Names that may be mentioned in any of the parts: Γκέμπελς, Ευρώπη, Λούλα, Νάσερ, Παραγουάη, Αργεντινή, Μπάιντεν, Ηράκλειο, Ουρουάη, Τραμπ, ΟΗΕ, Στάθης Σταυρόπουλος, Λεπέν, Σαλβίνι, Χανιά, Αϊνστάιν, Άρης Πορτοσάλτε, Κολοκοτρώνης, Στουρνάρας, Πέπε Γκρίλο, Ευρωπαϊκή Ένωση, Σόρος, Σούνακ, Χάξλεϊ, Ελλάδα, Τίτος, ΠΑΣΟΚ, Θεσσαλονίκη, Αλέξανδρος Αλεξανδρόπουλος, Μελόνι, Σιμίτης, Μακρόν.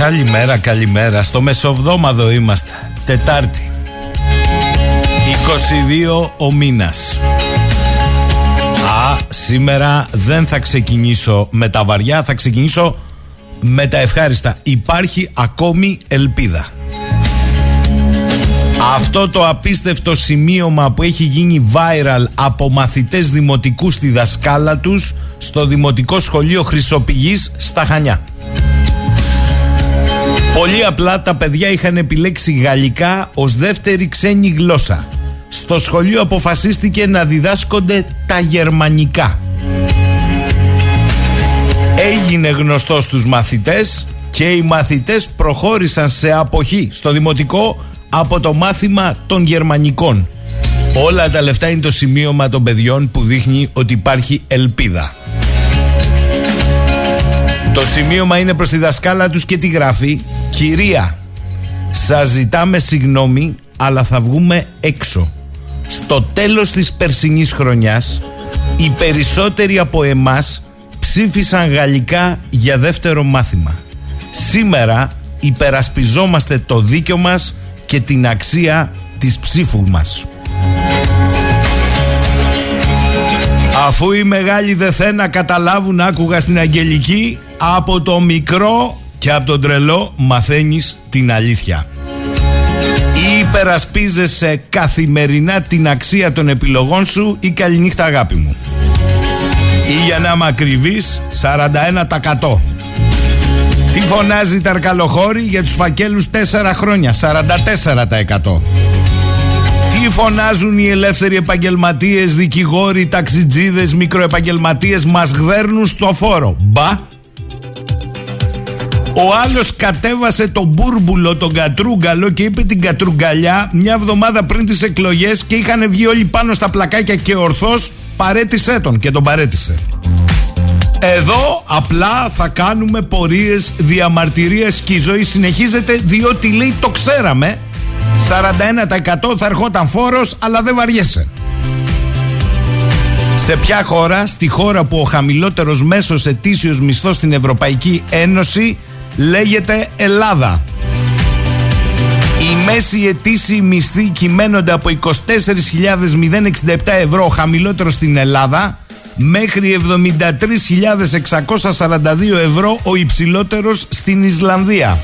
Καλημέρα, καλημέρα. Στο μεσοβδόμαδο είμαστε. Τετάρτη. 22 ο μήνας. Α, σήμερα δεν θα ξεκινήσω με τα βαριά, θα ξεκινήσω με τα ευχάριστα. Υπάρχει ακόμη ελπίδα. Αυτό το απίστευτο σημείωμα που έχει γίνει viral από μαθητές δημοτικού στη δασκάλα τους στο Δημοτικό Σχολείο Χρυσοπηγής στα Χανιά. Πολύ απλά τα παιδιά είχαν επιλέξει γαλλικά ως δεύτερη ξένη γλώσσα. Στο σχολείο αποφασίστηκε να διδάσκονται τα γερμανικά. Έγινε γνωστό στους μαθητές και οι μαθητές προχώρησαν σε αποχή στο δημοτικό από το μάθημα των γερμανικών. Όλα τα λεφτά είναι το σημείωμα των παιδιών που δείχνει ότι υπάρχει ελπίδα. Το σημείωμα είναι προς τη δασκάλα τους και τη γράφει: «Κυρία, σας ζητάμε συγγνώμη, αλλά θα βγούμε έξω. Στο τέλος της περσινής χρονιάς, οι περισσότεροι από εμάς ψήφισαν γαλλικά για δεύτερο μάθημα. Σήμερα υπερασπιζόμαστε το δίκιο μας και την αξία της ψήφου μας. Αφού οι μεγάλοι δεν θα καταλάβουν», άκουγα στην Αγγελική, Από το μικρό και από τον τρελό μαθαίνεις την αλήθεια. Ή υπερασπίζεσαι καθημερινά την αξία των επιλογών σου, ή καληνύχτα αγάπη μου. Ή για να μ' ακριβείς, 41%. Τι φωνάζει τα αρκαλοχώρη για τους φακέλους 4 χρόνια, 44%. Τι φωνάζουν οι ελεύθεροι επαγγελματίες, δικηγόροι, ταξιτζίδες, μικροεπαγγελματίες, μας γδέρνουν στο φόρο. Μπα! Ο άλλος κατέβασε τον μπούρμπουλο, τον κατρούγκαλο και είπε την κατρουγκαλιά μια εβδομάδα πριν τις εκλογές και είχαν βγει όλοι πάνω στα πλακάκια και ορθώς παρέτησέ τον και τον παρέτησε. Εδώ απλά θα κάνουμε πορείες, διαμαρτυρίες και η ζωή συνεχίζεται, διότι λέει το ξέραμε, 41% θα ερχόταν φόρος, αλλά δεν βαριέσαι. Σε ποια χώρα? Στη χώρα που ο χαμηλότερος μέσος ετήσιος μισθός στην Ευρωπαϊκή Ένωση λέγεται Ελλάδα. Οι μέσοι ετήσιοι μισθοί κυμαίνονται από 24.067 ευρώ, χαμηλότερο στην Ελλάδα, μέχρι 73.642 ευρώ, ο υψηλότερος στην Ισλανδία.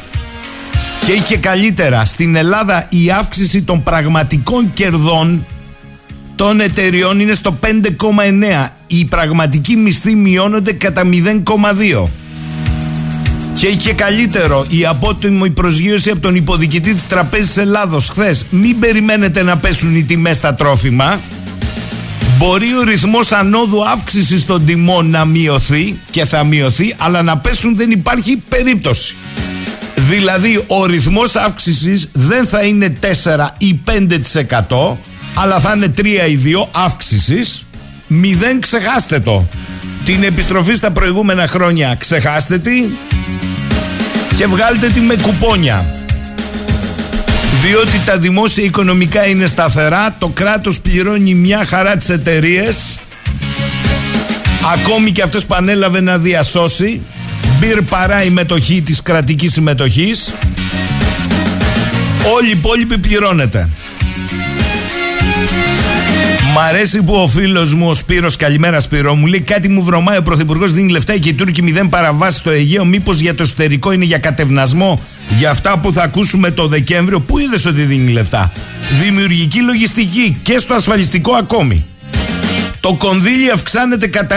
Και είχε καλύτερα, στην Ελλάδα η αύξηση των πραγματικών κερδών των εταιριών είναι στο 5,9. Οι πραγματικοί μισθοί μειώνονται κατά 0,2. Και είχε καλύτερο, η απότομη προσγείωση από τον υποδιοικητή της Τραπέζας της Ελλάδος χθες. Μην περιμένετε να πέσουν οι τιμές στα τρόφιμα. Μπορεί ο ρυθμός ανόδου αύξησης των τιμών να μειωθεί και θα μειωθεί, αλλά να πέσουν δεν υπάρχει περίπτωση. Δηλαδή ο ρυθμός αύξησης δεν θα είναι 4 ή 5%, αλλά θα είναι 3 ή 2 αύξησης. Μηδέν ξεχάστε το. Την επιστροφή στα προηγούμενα χρόνια ξεχάστε τη και βγάλτε τη με κουπόνια. Διότι τα δημόσια οικονομικά είναι σταθερά, το κράτος πληρώνει μια χαρά τις εταιρείες, ακόμη και αυτές που ανέλαβε να διασώσει. Μπυρ παρά η μετοχή της κρατικής συμμετοχής. Όλοι οι υπόλοιποι πληρώνεται. Μ' αρέσει που ο φίλος μου ο Σπύρος, καλημέρα Σπύρο, μου λέει κάτι μου βρωμάει, ο Πρωθυπουργός δίνει λεφτά και οι Τούρκοι μηδέν παραβάσει στο Αιγαίο. Μήπως για το εσωτερικό είναι για κατευνασμό, για αυτά που θα ακούσουμε το Δεκέμβριο? Πού είδες ότι δίνει λεφτά? Δημιουργική λογιστική και στο ασφαλιστικό ακόμη. Το κονδύλι αυξάνεται κατά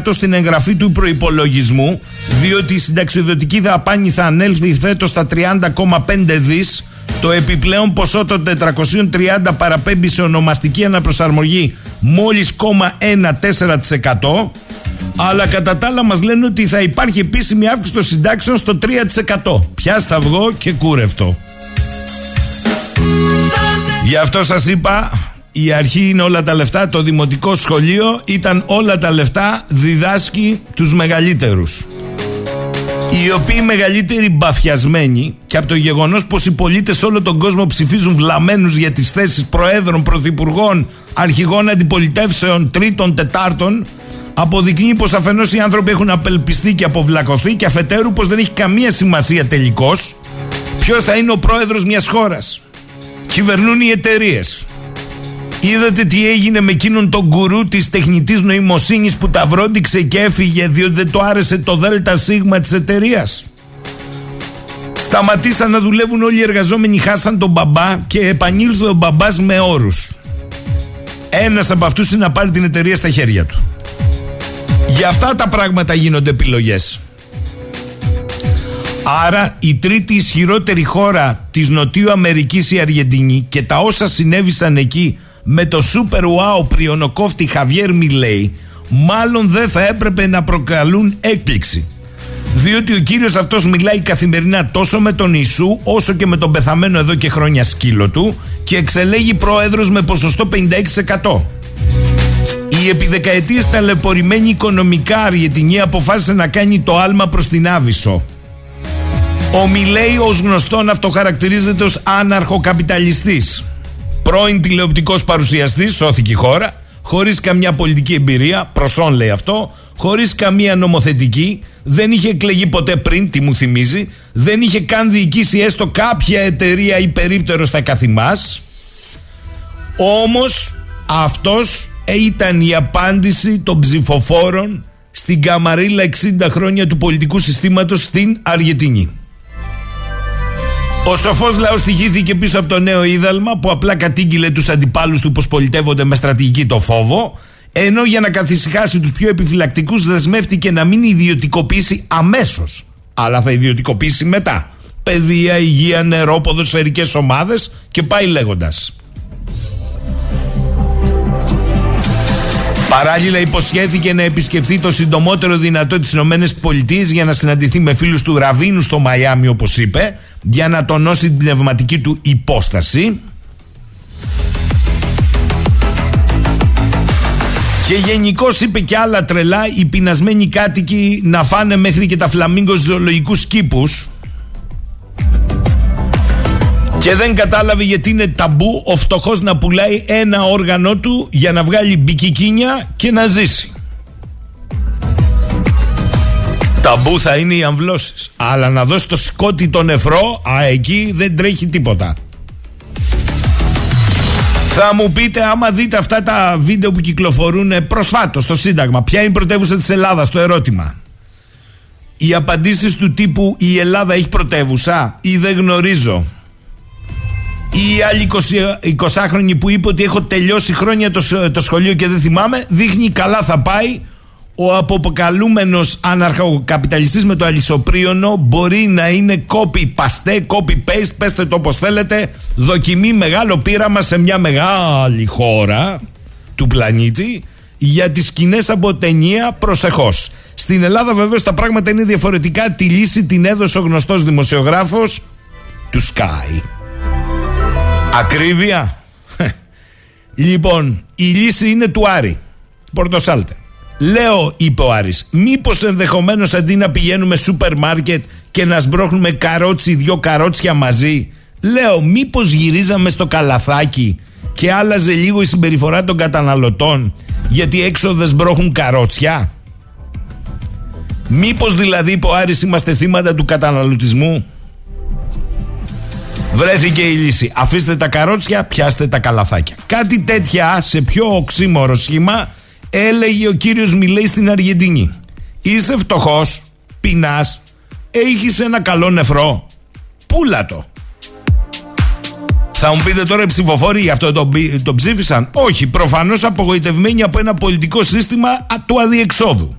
1,4% στην εγγραφή του προϋπολογισμού, διότι η συνταξιδοτική δαπάνη θα ανέλθει φέτος στα 30,5 δις. Το επιπλέον ποσό των 430 παραπέμπει σε ονομαστική αναπροσαρμογή μόλις 0,14%, αλλά κατά τα άλλα μας λένε ότι θα υπάρχει επίσημη αύξηση των συντάξεων στο 3%. Πια σταυγό και κούρευτο. Γι' αυτό σας είπα, η αρχή είναι όλα τα λεφτά. Το Δημοτικό Σχολείο ήταν όλα τα λεφτά, διδάσκει τους μεγαλύτερους, οι οποίοι μεγαλύτεροι μπαφιασμένοι και από το γεγονός πως οι πολίτες σε όλο τον κόσμο ψηφίζουν βλαμμένους για τις θέσεις προέδρων, πρωθυπουργών, αρχηγών αντιπολιτεύσεων, τρίτων, τετάρτων, αποδεικνύει πως αφενός οι άνθρωποι έχουν απελπιστεί και αποβλακωθεί, και αφετέρου πως δεν έχει καμία σημασία τελικώς ποιος θα είναι ο πρόεδρος μιας χώρας. Κυβερνούν οι εταιρείες. Είδατε τι έγινε με εκείνον τον γκουρού της τεχνητής νοημοσύνης που τα βρόντιξε και έφυγε διότι δεν του άρεσε το ΔΣ της εταιρείας? Σταματήσαν να δουλεύουν όλοι οι εργαζόμενοι, χάσαν τον μπαμπά και επανήλθε ο μπαμπάς με όρους. Ένας από αυτούς είναι να πάρει την εταιρεία στα χέρια του. Για αυτά τα πράγματα γίνονται επιλογές. Άρα η τρίτη ισχυρότερη χώρα της Νοτιού Αμερικής, η Αργεντινή, και τα όσα συνέβησαν εκεί με το super wow πριονοκόφτη Χάβιερ Μιλέι, μάλλον δεν θα έπρεπε να προκαλούν έκπληξη. Διότι ο κύριος αυτός μιλάει καθημερινά τόσο με τον Ιησού όσο και με τον πεθαμένο εδώ και χρόνια σκύλο του και εξελέγει πρόεδρος με ποσοστό 56%. Η επιδεκαετίες ταλαιπωρημένη οικονομικά Αργεντινή αποφάσισε να κάνει το άλμα προς την Άβυσσο. Ο Μιλέι, ως γνωστόν, αυτοχαρακτηρίζεται ως άναρχο-καπιταλιστής. Πρώην τηλεοπτικός παρουσιαστής, σώθηκε η χώρα, χωρίς καμιά πολιτική εμπειρία, προσόν λέει αυτό, χωρίς καμία νομοθετική, δεν είχε εκλεγεί ποτέ πριν, τι μου θυμίζει, δεν είχε καν διοικήσει έστω κάποια εταιρεία ή περίπτερο στα καθημάς. Όμως αυτός ήταν η απάντηση των ψηφοφόρων στην καμαρίλα 60 χρόνια του πολιτικού συστήματος στην Αργεντινή. Ο σοφός λαός στοιχήθηκε πίσω από το νέο ίδαλμα που απλά κατήγγειλε τους αντιπάλους του πως πολιτεύονται με στρατηγική το φόβο, ενώ για να καθησυχάσει τους πιο επιφυλακτικούς δεσμεύτηκε να μην ιδιωτικοποιήσει αμέσως, αλλά θα ιδιωτικοποιήσει μετά. Παιδεία, υγεία, νερό, ποδοσφαιρικές ομάδες και πάει λέγοντας. Παράλληλα υποσχέθηκε να επισκεφθεί το συντομότερο δυνατό τις Ηνωμένες Πολιτείες για να συναντηθεί με φίλους του Ραβίνου στο Μαϊάμι, όπως είπε, για να τονώσει την πνευματική του υπόσταση. Και γενικώς είπε και άλλα τρελά, οι πεινασμένοι κάτοικοι να φάνε μέχρι και τα φλαμίγκο στους ζωολογικούς κήπους. Και δεν κατάλαβε γιατί είναι ταμπού ο φτωχός να πουλάει ένα όργανο του για να βγάλει μπικικίνια και να ζήσει. Ταμπού θα είναι οι αμβλώσεις, αλλά να δώσει το σκότι το νεφρό, εκεί δεν τρέχει τίποτα. Θα μου πείτε, άμα δείτε αυτά τα βίντεο που κυκλοφορούν προσφάτως στο Σύνταγμα, ποια είναι η πρωτεύουσα της Ελλάδας, το ερώτημα. Οι απαντήσεις του τύπου «Η Ελλάδα έχει πρωτεύουσα» ή «Δεν γνωρίζω». Η άλλη 20χρονη που είπε ότι έχω τελειώσει χρόνια το σχολείο και δεν θυμάμαι, δείχνει καλά θα πάει. Ο αποκαλούμενος αναρχοκαπιταλιστής με το αλυσοπρίωνο μπορεί να είναι copy-paste, copy-paste, πέστε το όπως θέλετε, δοκιμή, μεγάλο πείραμα σε μια μεγάλη χώρα του πλανήτη για τις σκηνές από ταινία, προσεχώς. Στην Ελλάδα βεβαίως τα πράγματα είναι διαφορετικά, τη λύση την έδωσε ο γνωστός δημοσιογράφος του Sky. Ακρίβεια. Λοιπόν, η λύση είναι του Άρη Πορτοσάλτε. Λέω, είπε ο Άρης, μήπως ενδεχομένως αντί να πηγαίνουμε σούπερ μάρκετ και να σμπρώχνουμε καρότσι, δυο καρότσια μαζί, λέω, μήπως γυρίζαμε στο Καλαθάκι και άλλαζε λίγο η συμπεριφορά των καταναλωτών, γιατί έξω δεν σμπρώχνουν καρότσια. Μήπως δηλαδή, είπε ο Άρης, είμαστε θύματα του καταναλωτισμού. Βρέθηκε η λύση. Αφήστε τα καρότσια, πιάστε τα καλαθάκια. Κάτι τέτοια, σε πιο οξύμορο σχήμα, έλεγε ο κύριος Μιλέι στην Αργεντινή. Είσαι φτωχός, πεινάς, έχεις ένα καλό νεφρό, πούλα το. Θα μου πείτε τώρα οι ψηφοφόροι γι' αυτό το ψήφισαν. Όχι, προφανώς απογοητευμένοι από ένα πολιτικό σύστημα του αδιεξόδου.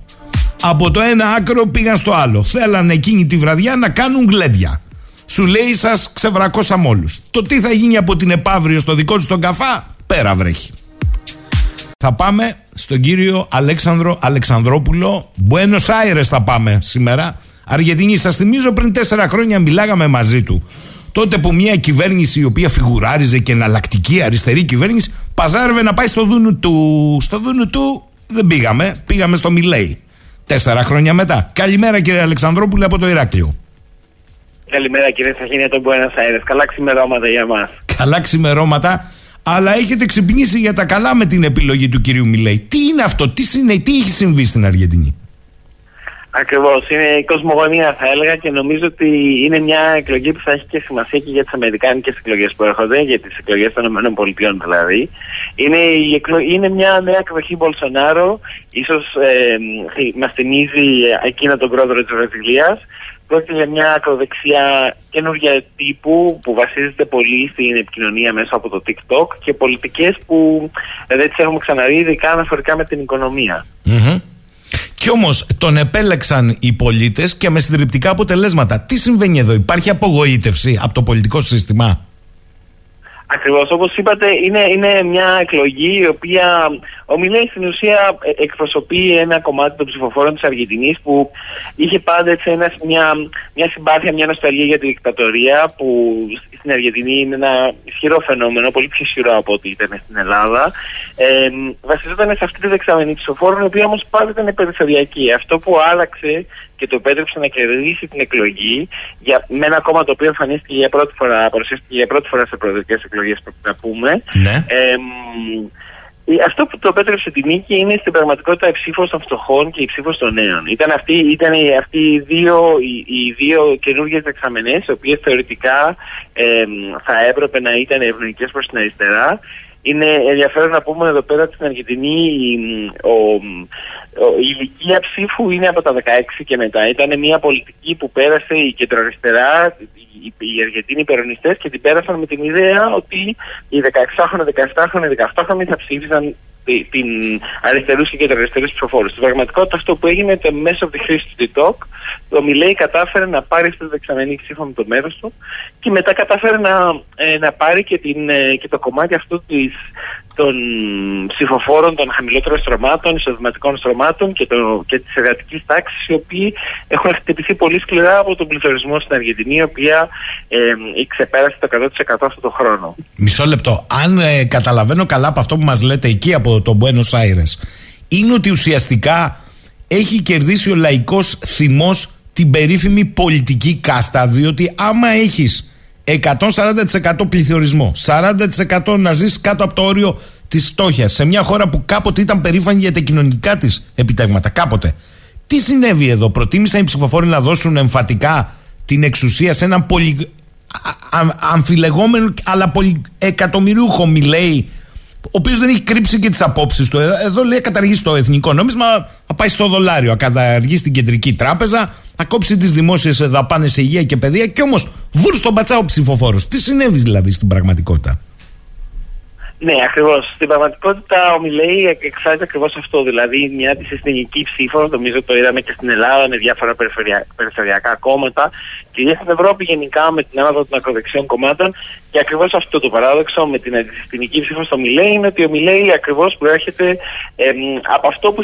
Από το ένα άκρο πήγαν στο άλλο. Θέλανε εκείνη τη βραδιά να κάνουν γλέντια. Σου λέει, σας ξεβρακώσαμε όλους. Το τι θα γίνει από την επαύριο στο δικό του τον καφά, πέρα βρέχει. Θα πάμε στον κύριο Αλέξανδρο Αλεξανδρόπουλο. Μπουένος Άιρες θα πάμε σήμερα. Αργεντινή, σας θυμίζω πριν 4 χρόνια μιλάγαμε μαζί του. Τότε που μια κυβέρνηση η οποία φιγουράριζε και εναλλακτική αριστερή κυβέρνηση παζάρευε να πάει στο δούνου του. Στο δούνου του δεν πήγαμε. Πήγαμε στο Μιλέι. 4 χρόνια μετά. Καλημέρα κύριε Αλεξανδρόπουλο από το Ηράκλειο. Καλημέρα κύριε Σαχίνη, τον Μπουένος Άιρες. Καλά ξημερώματα για μας. Καλά ξημερώματα, αλλά έχετε ξυπνήσει για τα καλά με την επιλογή του κυρίου Μιλέι. Τι είναι αυτό, τι έχει συμβεί στην Αργεντινή? Ακριβώς, είναι η κοσμογονία θα έλεγα και νομίζω ότι είναι μια εκλογή που θα έχει και σημασία και για τις αμερικάνικες εκλογές που έρχονται, για τις εκλογές των ΗΠΑ δηλαδή. Είναι μια νέα εκδοχή Μπολσονάρο, ίσως μας θυμίζει εκείνο τον πρόεδρο της Βραζιλίας. Πρόκειται για μια ακροδεξιά καινούργια τύπου που βασίζεται πολύ στην επικοινωνία μέσα από το TikTok και πολιτικές που δεν τις έχουμε ξαναδεί, ειδικά αναφορικά με την οικονομία. Mm-hmm. Κι όμως τον επέλεξαν οι πολίτες και με συντριπτικά αποτελέσματα. Τι συμβαίνει εδώ, υπάρχει απογοήτευση από το πολιτικό σύστημα? Ακριβώς, όπως είπατε, είναι μια εκλογή η οποία ο Μιλέι στην ουσία εκπροσωπεί ένα κομμάτι των ψηφοφόρων της Αργεντινής που είχε πάντα έτσι μια συμπάθεια, μια νοσταλγία για τη δικτατορία που στην Αργεντινή είναι ένα ισχυρό φαινόμενο, πολύ πιο ισχυρό από ό,τι ήταν στην Ελλάδα. Βασιζόταν σε αυτή τη δεξαμενή ψηφοφόρων, η οποία όμως πάντα ήταν περιθωριακή. Αυτό που άλλαξε και το επέτρεψε να κερδίσει την εκλογή με ένα κόμμα το οποίο εμφανίστηκε παρουσιάστηκε για πρώτη φορά σε προεδρικές εκλογές, πρέπει να πούμε. Ναι. Αυτό που το επέτρεψε την νίκη είναι στην πραγματικότητα η ψήφος των φτωχών και η ψήφος των νέων. Ήταν αυτοί οι δύο καινούργιες δεξαμενές, οι οποίες θεωρητικά θα έπρεπε να ήταν ευνοϊκές προς την αριστερά. Είναι ενδιαφέρον να πούμε εδώ πέρα ότι στην Αργεντινή η ηλικία ψήφου είναι από τα 16 και μετά. Ήταν μια πολιτική που πέρασε η κεντροαριστερά, οι Αργεντίνοι περονιστές, και την πέρασαν με την ιδέα ότι οι 16χρονοι, 17χρονοι, 18χρονοι θα ψήφιζαν την αριστερούς και κεντροαριστερούς ψηφοφόρους. Στην πραγματικότητα αυτό που έγινε μέσω από τη χρήση του TikTok, το Μιλέι κατάφερε να πάρει αυτή τη δεξαμενή ψήφο με το μέρος του και μετά κατάφερε να πάρει και το κομμάτι αυτό των ψηφοφόρων των χαμηλότερων στρωμάτων, εισοδηματικών στρωμάτων και της εργατικής τάξης, οι οποίοι έχουν χτυπηθεί πολύ σκληρά από τον πληθωρισμό στην Αργεντινή, η οποία ξεπέρασε το 100% αυτό το χρόνο. Μισό λεπτό. Αν καταλαβαίνω καλά από αυτό που μας λέτε εκεί από τον Μπουένος Άιρες, είναι ότι ουσιαστικά έχει κερδίσει ο λαϊκός θυμός την περίφημη πολιτική κάστα, διότι άμα έχεις 140% πληθωρισμό, 40% να ζεις κάτω από το όριο της φτώχειας, σε μια χώρα που κάποτε ήταν περήφανη για τα κοινωνικά της επιτεύγματα, κάποτε. Τι συνέβη εδώ? Προτίμησαν οι ψηφοφόροι να δώσουν εμφατικά την εξουσία σε έναν αμφιλεγόμενο αλλά πολυεκατομμυρίουχο Μιλέι, ο οποίος δεν έχει κρύψει και τις απόψεις του. Εδώ λέει καταργήσει το εθνικό νόμισμα, θα πάει στο δολάριο, καταργήσει την κεντρική τράπεζα, θα κόψει τις δημόσιες δαπάνες σε υγεία και παιδεία, και όμως βούρ στον πατσά ο ψηφοφόρος. Τι συνέβη δηλαδή στην πραγματικότητα? Ναι, ακριβώς. Στην πραγματικότητα ο Μιλέι εξάζει ακριβώς αυτό. Δηλαδή, μια τη συστημική ψήφο, νομίζω το είδαμε και στην Ελλάδα με διάφορα περιφερειακά κόμματα και στην Ευρώπη γενικά με την άνοδο των ακροδεξιών κομμάτων. Και ακριβώς αυτό το παράδοξο με την αντισυστημική ψήφο στο Μιλέι είναι ότι ο Μιλέι ακριβώς προέρχεται από αυτό που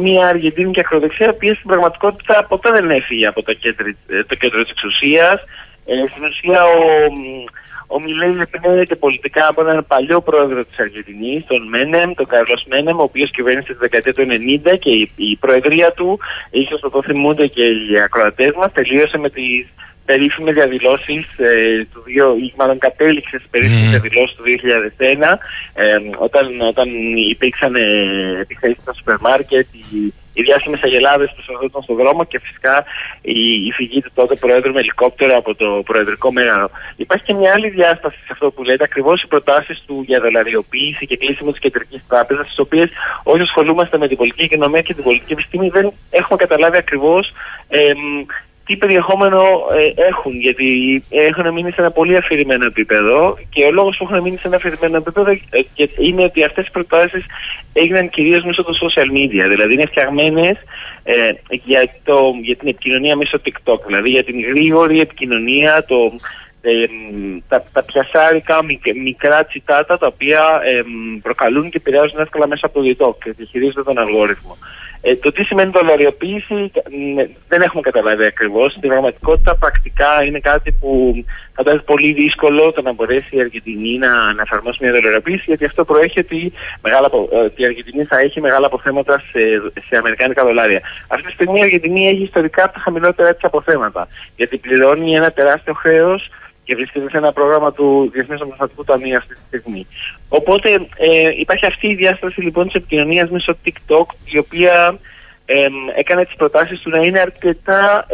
μια αργεντίνικη ακροδεξιά, η οποία στην πραγματικότητα ποτέ δεν έφυγε από το κέντρο της εξουσίας. Στην ουσία, ο Μιλέι επενέδεται πολιτικά από έναν παλιό πρόεδρο της Αργεντινής, τον Μένεμ, τον Κάρλος Μένεμ, ο οποίος κυβέρνησε τη δεκαετία του 90, και η προεδρία του, ίσως το θυμούνται και οι ακροατές μας, τελείωσε με τις περίφημες διαδηλώσεις, μάλλον κατέληξε στις περίφημες διαδηλώσεις του 2001, όταν υπήρξαν επιχειρήσεις στα σούπερ μάρκετ, οι διάσημες αγελάδες που σωθόταν στον δρόμο, και φυσικά η φυγή του τότε Προέδρου με ελικόπτερο από το Προεδρικό Μέγαρο. Υπάρχει και μια άλλη διάσταση σε αυτό που λέτε, ακριβώς οι προτάσεις του για δολαριοποίηση και κλείσιμο της κεντρικής τράπεζας, τις οποίες όσοι ασχολούμαστε με την πολιτική οικονομία και την πολιτική επιστήμη δεν έχουμε καταλάβει ακριβώς τι περιεχόμενο έχουν, γιατί έχουν μείνει σε ένα πολύ αφηρημένο επίπεδο, και ο λόγος που έχουν μείνει σε ένα αφηρημένο επίπεδο είναι ότι αυτές οι προτάσεις έγιναν κυρίως μέσω των social media, δηλαδή είναι φτιαγμένες για την επικοινωνία μέσω TikTok, δηλαδή για την γρήγορη επικοινωνία, τα πιασάρικα μικρά τσιτάτα τα οποία προκαλούν και επηρεάζουν εύκολα μέσα από το TikTok και διαχειρίζονται τον αλγόριθμο. Το τι σημαίνει δολαριοποίηση δεν έχουμε καταλάβει ακριβώς. Στην πραγματικότητα, πρακτικά είναι κάτι που φαντάζεται πολύ δύσκολο το να μπορέσει η Αργεντινή να εφαρμόσει μια δολαριοποίηση, γιατί αυτό προέχει ότι η Αργεντινή θα έχει μεγάλα αποθέματα σε αμερικάνικα δολάρια. Αυτή τη στιγμή η Αργεντινή έχει ιστορικά από τα χαμηλότερα της αποθέματα, γιατί πληρώνει ένα τεράστιο χρέος και βρίσκεται σε ένα πρόγραμμα του Διεθνές Νομισματικού Ταμείου αυτή τη στιγμή. Οπότε υπάρχει αυτή η διάσταση λοιπόν της επικοινωνίας μέσω TikTok, η οποία έκανε τις προτάσεις του να είναι αρκετά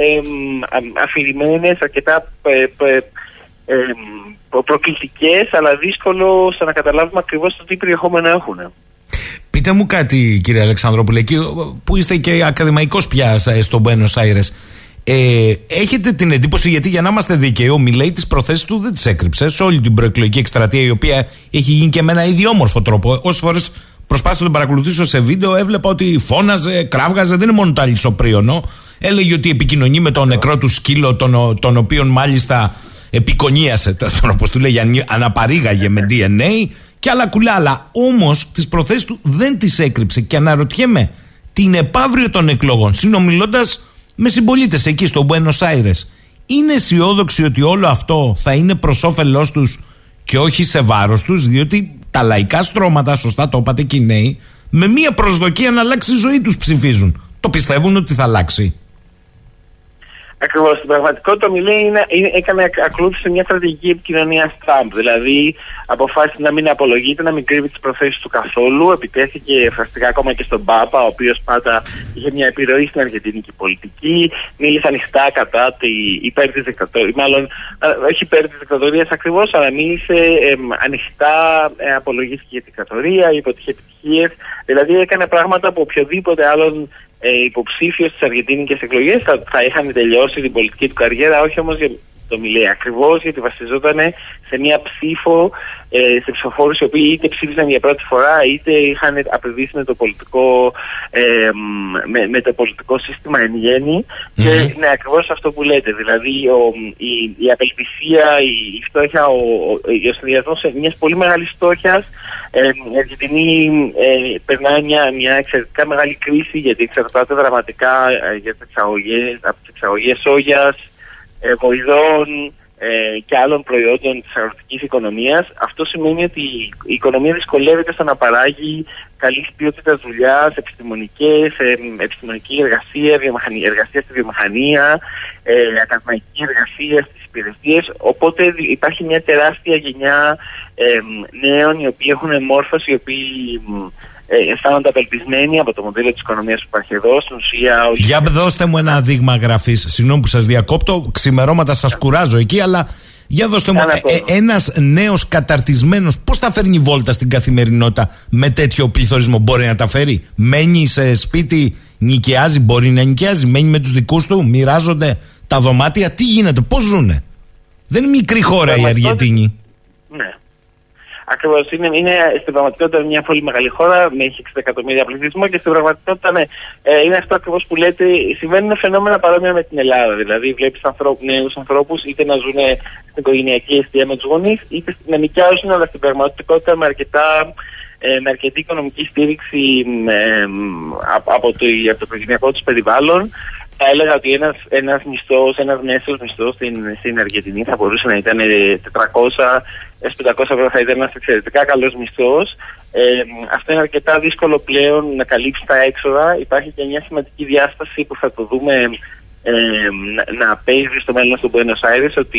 αφηρημένες, αρκετά προκλητικές, αλλά δύσκολο στο να καταλάβουμε ακριβώς το τι περιεχόμενο έχουν. Πείτε μου κάτι, κύριε Αλεξανδρόπουλε, που είστε και ακαδημαϊκός πια στον Μπουένος Άιρες. Έχετε την εντύπωση, γιατί για να είμαστε δίκαιοι, ο Μιλέι τις προθέσεις του δεν τις έκρυψε σε όλη την προεκλογική εκστρατεία, η οποία έχει γίνει και με ένα ιδιόμορφο τρόπο. Όσες φορές προσπάθησα να τον παρακολουθήσω σε βίντεο, έβλεπα ότι φώναζε, κράβγαζε, δεν είναι μόνο το αλυσοπρίωνο. Έλεγε ότι επικοινωνεί με τον νεκρό του σκύλο, τον οποίον μάλιστα επικονίασε, όπως του λέγει, αναπαρήγαγε με DNA και άλλα κουλάλα. Όμως τις προθέσεις του δεν τις έκρυψε, και αναρωτιέμαι την επαύριο των εκλογών, συνομιλώντας με συμπολίτες εκεί στο Μπουένος Άιρες, είναι αισιόδοξοι ότι όλο αυτό θα είναι προς όφελός τους και όχι σε βάρος τους? Διότι τα λαϊκά στρώματα, σωστά το είπατε, και οι νέοι με μία προσδοκία να αλλάξει η ζωή τους ψηφίζουν. Το πιστεύουν ότι θα αλλάξει? Ακριβώς. Στην πραγματικότητα, ο Μιλέι ακολούθησε μια στρατηγική επικοινωνία Τραμπ. Δηλαδή, αποφάσισε να μην απολογείται, να μην κρύβει τις προθέσεις του καθόλου. Επιτέθηκε εφραστικά ακόμα και στον Πάπα, ο οποίος πάντα είχε μια επιρροή στην αργεντινική πολιτική. Μίλησε ανοιχτά κατά υπέρ της δικτατορίας. Μάλλον, όχι υπέρ της δικτατορίας ακριβώς, αλλά μίλησε ανοιχτά, απολογήθηκε για τη δικτατορία, είπε ότι είχε επιτυχίες. Δηλαδή, έκανε πράγματα που οποιοδήποτε άλλον υποψήφιος στις αργεντίνικες εκλογές θα είχαν τελειώσει την πολιτική του καριέρα, όχι όμως για το Μιλέι. Ακριβώς γιατί βασιζόταν σε μια ψήφο, σε ψηφοφόρους οι οποίοι είτε ψήφισαν για πρώτη φορά είτε είχαν απαιτήσει με το πολιτικό σύστημα εν γέννη. Και ναι, ακριβώς αυτό που λέτε. Δηλαδή η απελπισία, η φτώχεια, ο συνδυασμός μιας πολύ μεγάλης φτώχειας. Η Αργεντινή περνάει μια εξαιρετικά μεγάλη κρίση, γιατί εξαρτάται δραματικά από τις εξαγωγές σόγιας, βοηδών και άλλων προϊόντων της αγροτικής οικονομίας. Αυτό σημαίνει ότι η οικονομία δυσκολεύεται στο να παράγει καλής ποιότητας δουλειάς, επιστημονική εργασία, εργασία στη βιομηχανία, ακαδημαϊκή εργασία στις υπηρεσίες. Οπότε υπάρχει μια τεράστια γενιά νέων οι οποίοι έχουν μόρφωση, οι οποίοι αισθάνονται απελπισμένοι από το μοντέλο της οικονομίας που υπάρχει εδώ. Στην ουσία, για δώστε μου ένα δείγμα γραφής. Συγγνώμη που σας διακόπτω, ξημερώματα σας κουράζω εκεί, αλλά για δώστε μου ένας νέος καταρτισμένος πώς θα φέρνει βόλτα στην καθημερινότητα με τέτοιο πληθωρισμό? Μπορεί να τα φέρει? Μένει σε σπίτι, νοικιάζει? Μπορεί να νοικιάζει? Μένει με τους δικούς του? Μοιράζονται τα δωμάτια? Τι γίνεται? Πώς ζουνε? Δεν είναι μικρή χώρα η Αργεντινή. Ναι. Ακριβώς, είναι στην πραγματικότητα μια πολύ μεγάλη χώρα με 60 εκατομμύρια πληθυσμό και στην πραγματικότητα είναι αυτό ακριβώς που λέτε. Συμβαίνουν φαινόμενα παρόμοια με την Ελλάδα. Δηλαδή, βλέπεις νέους ανθρώπους είτε να ζουν στην οικογενειακή αιστεία με τους γονείς, είτε να νοικιάζουν, αλλά στην πραγματικότητα με αρκετή οικονομική στήριξη από το οικογενειακό τους περιβάλλον. Θα έλεγα ότι ένας μέσος μισθός στην Αργεντινή θα μπορούσε να ήταν 400-500 ευρώ, θα ήταν ένας εξαιρετικά καλός μισθός. Αυτό είναι αρκετά δύσκολο πλέον να καλύψει τα έξοδα. Υπάρχει και μια σημαντική διάσταση που θα το δούμε να παίζει στο μέλλον στον Μπουένος Άιρες, ότι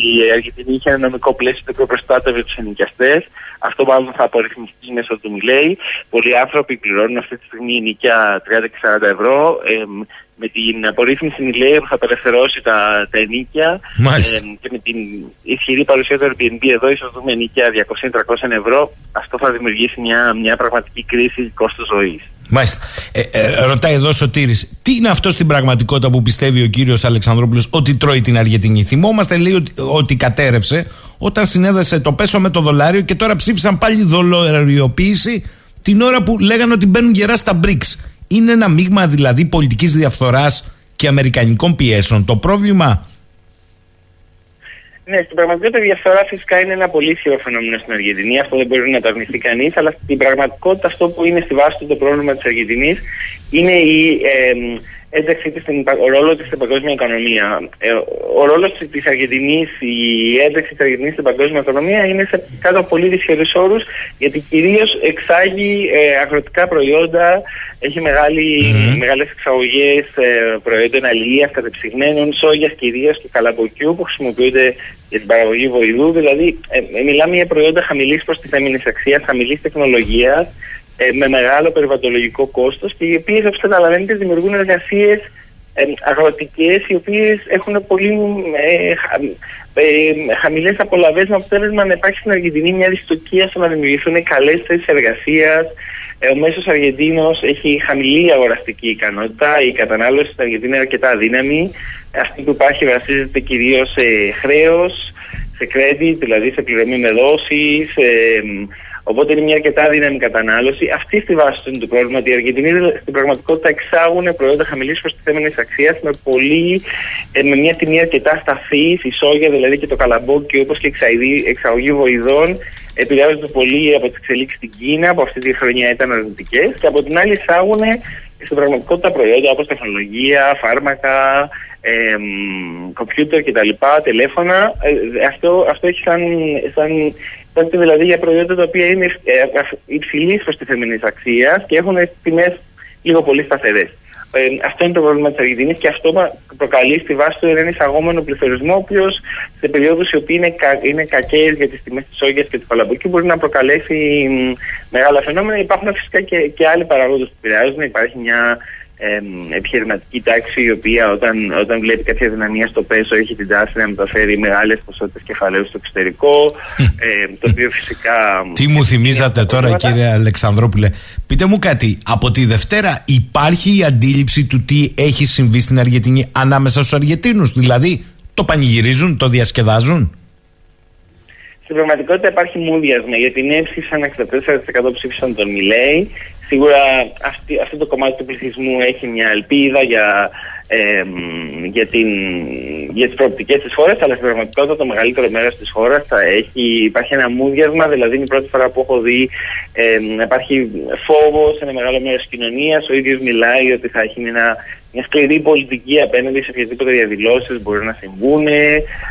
η Αργεντινή είχε ένα νομικό πλαίσιο το οποίο προστάτευε τους ενοικιαστές. Αυτό μάλλον θα απορριθμιστεί μέσω του Μιλέι. Πολλοί άνθρωποι πληρώνουν αυτή τη στιγμή ενοικία 30 και 40 ευρώ. Με την απορρίθμιση Μιλέι που θα απελευθερώσει τα ενοίκια και με την ισχυρή παρουσία του Airbnb εδώ, ίσως δούμε ενοίκια 200-300 ευρώ. Αυτό θα δημιουργήσει μια πραγματική κρίση κόστος ζωής. Μάλιστα. Ρωτάει εδώ Σωτήρης, τι είναι αυτό στην πραγματικότητα που πιστεύει ο κύριος Αλεξανδρόπουλος ότι τρώει την Αργεντινή? Θυμόμαστε, λέει, ότι κατέρευσε όταν συνέδεσε το πέσο με το δολάριο και τώρα ψήφισαν πάλι δολαριοποίηση την ώρα που λέγανε ότι μπαίνουν γερά στα BRICS. Είναι ένα μείγμα δηλαδή πολιτικής διαφθοράς και αμερικανικών πιέσεων το πρόβλημα? Ναι, στην πραγματικότητα η διαφθορά φυσικά είναι ένα πολύ ισχυρό φαινόμενο στην Αργεντινή. Αυτό δεν μπορεί να το αρνηθεί κανείς. Αλλά στην πραγματικότητα αυτό που είναι στη βάση του το πρόβλημα της Αργεντινής είναι η ένταξή της, ο ρόλος της στην παγκόσμια οικονομία. Ο ρόλος της Αργεντινής, η ένταξη της Αργεντινής στην παγκόσμια οικονομία είναι κάτω από πολύ δυσχερούς όρους, γιατί κυρίως εξάγει αγροτικά προϊόντα, έχει μεγάλες εξαγωγές προϊόντων αλληλείας, κατεψυγμένων, σόγιας κυρίως και καλαμποκιού που χρησιμοποιούνται για την παραγωγή βοηδού. Δηλαδή, μιλάμε για προϊόντα χαμηλής προστιθέμενης αξίας, χαμηλής τεχνολογίας, με μεγάλο περιβαλλοντολογικό κόστος και οι οποίες, όπως καταλαβαίνετε, δημιουργούν εργασίες αγροτικές οι οποίες έχουν πολύ χαμηλές απολαβές, με αποτέλεσμα να υπάρχει στην Αργεντινή μια δυστοκία στο να δημιουργηθούν καλές θέσεις εργασίας. Ο μέσος Αργεντίνος έχει χαμηλή αγοραστική ικανότητα, η κατανάλωση στην Αργεντινή είναι αρκετά αδύναμη. Αυτή που υπάρχει βασίζεται κυρίως σε χρέος, σε credit, δηλαδή σε πληρωμή με δόσεις. Οπότε είναι μια αρκετά δύναμη κατανάλωση. Αυτή στη βάση του είναι το πρόβλημα, ότι οι Αργεντινοί στην πραγματικότητα εξάγουν προϊόντα χαμηλής προστιθέμενης αξίας με μια τιμή αρκετά σταθή. Η σόγια δηλαδή και το καλαμπόκι, όπως και η εξαγωγή βοηδών, επηρεάζονται πολύ από τις εξελίξεις στην Κίνα, που αυτή τη χρονιά ήταν αρνητικές. Και από την άλλη, εξάγουν στην πραγματικότητα προϊόντα όπως τεχνολογία, φάρμακα, κομπιούτερ κτλ., τηλέφωνα. Αυτό έχει σαν. Πρόκειται δηλαδή για προϊόντα τα οποία είναι υψηλής προστιθέμενης αξίας και έχουν τιμές λίγο πολύ σταθερές. Αυτό είναι το πρόβλημα της Αργεντινής και αυτό προκαλεί στη βάση του έναν εισαγόμενο πληθωρισμό, ο οποίος σε περιόδους οι οποίοι είναι κακές για τις τιμές της σόγιας και του καλαμποκιού μπορεί να προκαλέσει μεγάλα φαινόμενα. Υπάρχουν φυσικά και άλλοι παραγόντες που επηρεάζουν. Υπάρχει μια επιχειρηματική τάξη η οποία όταν βλέπει κάποια δυναμία στο πέσο έχει την τάση να μεταφέρει μεγάλες ποσότητες κεφαλαίου στο εξωτερικό, το οποίο φυσικά... Τι μου θυμίζατε τώρα, κύριε Αλεξανδρόπουλε. Πείτε μου κάτι, από τη Δευτέρα υπάρχει η αντίληψη του τι έχει συμβεί στην Αργεντινή ανάμεσα στους Αργεντίνους, δηλαδή το πανηγυρίζουν, το διασκεδάζουν? Στην πραγματικότητα υπάρχει μούδιασμα, γιατί ναι, ψήφισαν 64% ψήφισαν τον Μιλέι. Σίγουρα αυτό το κομμάτι του πληθυσμού έχει μια ελπίδα για τις προοπτικές της χώρας, αλλά στην πραγματικότητα το μεγαλύτερο μέρος της χώρας υπάρχει ένα μούδιασμα, δηλαδή είναι η πρώτη φορά που έχω δει να υπάρχει φόβο σε ένα μεγάλο μέρος της κοινωνίας. Ο ίδιος μιλάει ότι θα έχει μια σκληρή πολιτική απέναντι σε οποιασδήποτε διαδηλώσεις μπορεί να συμβούν.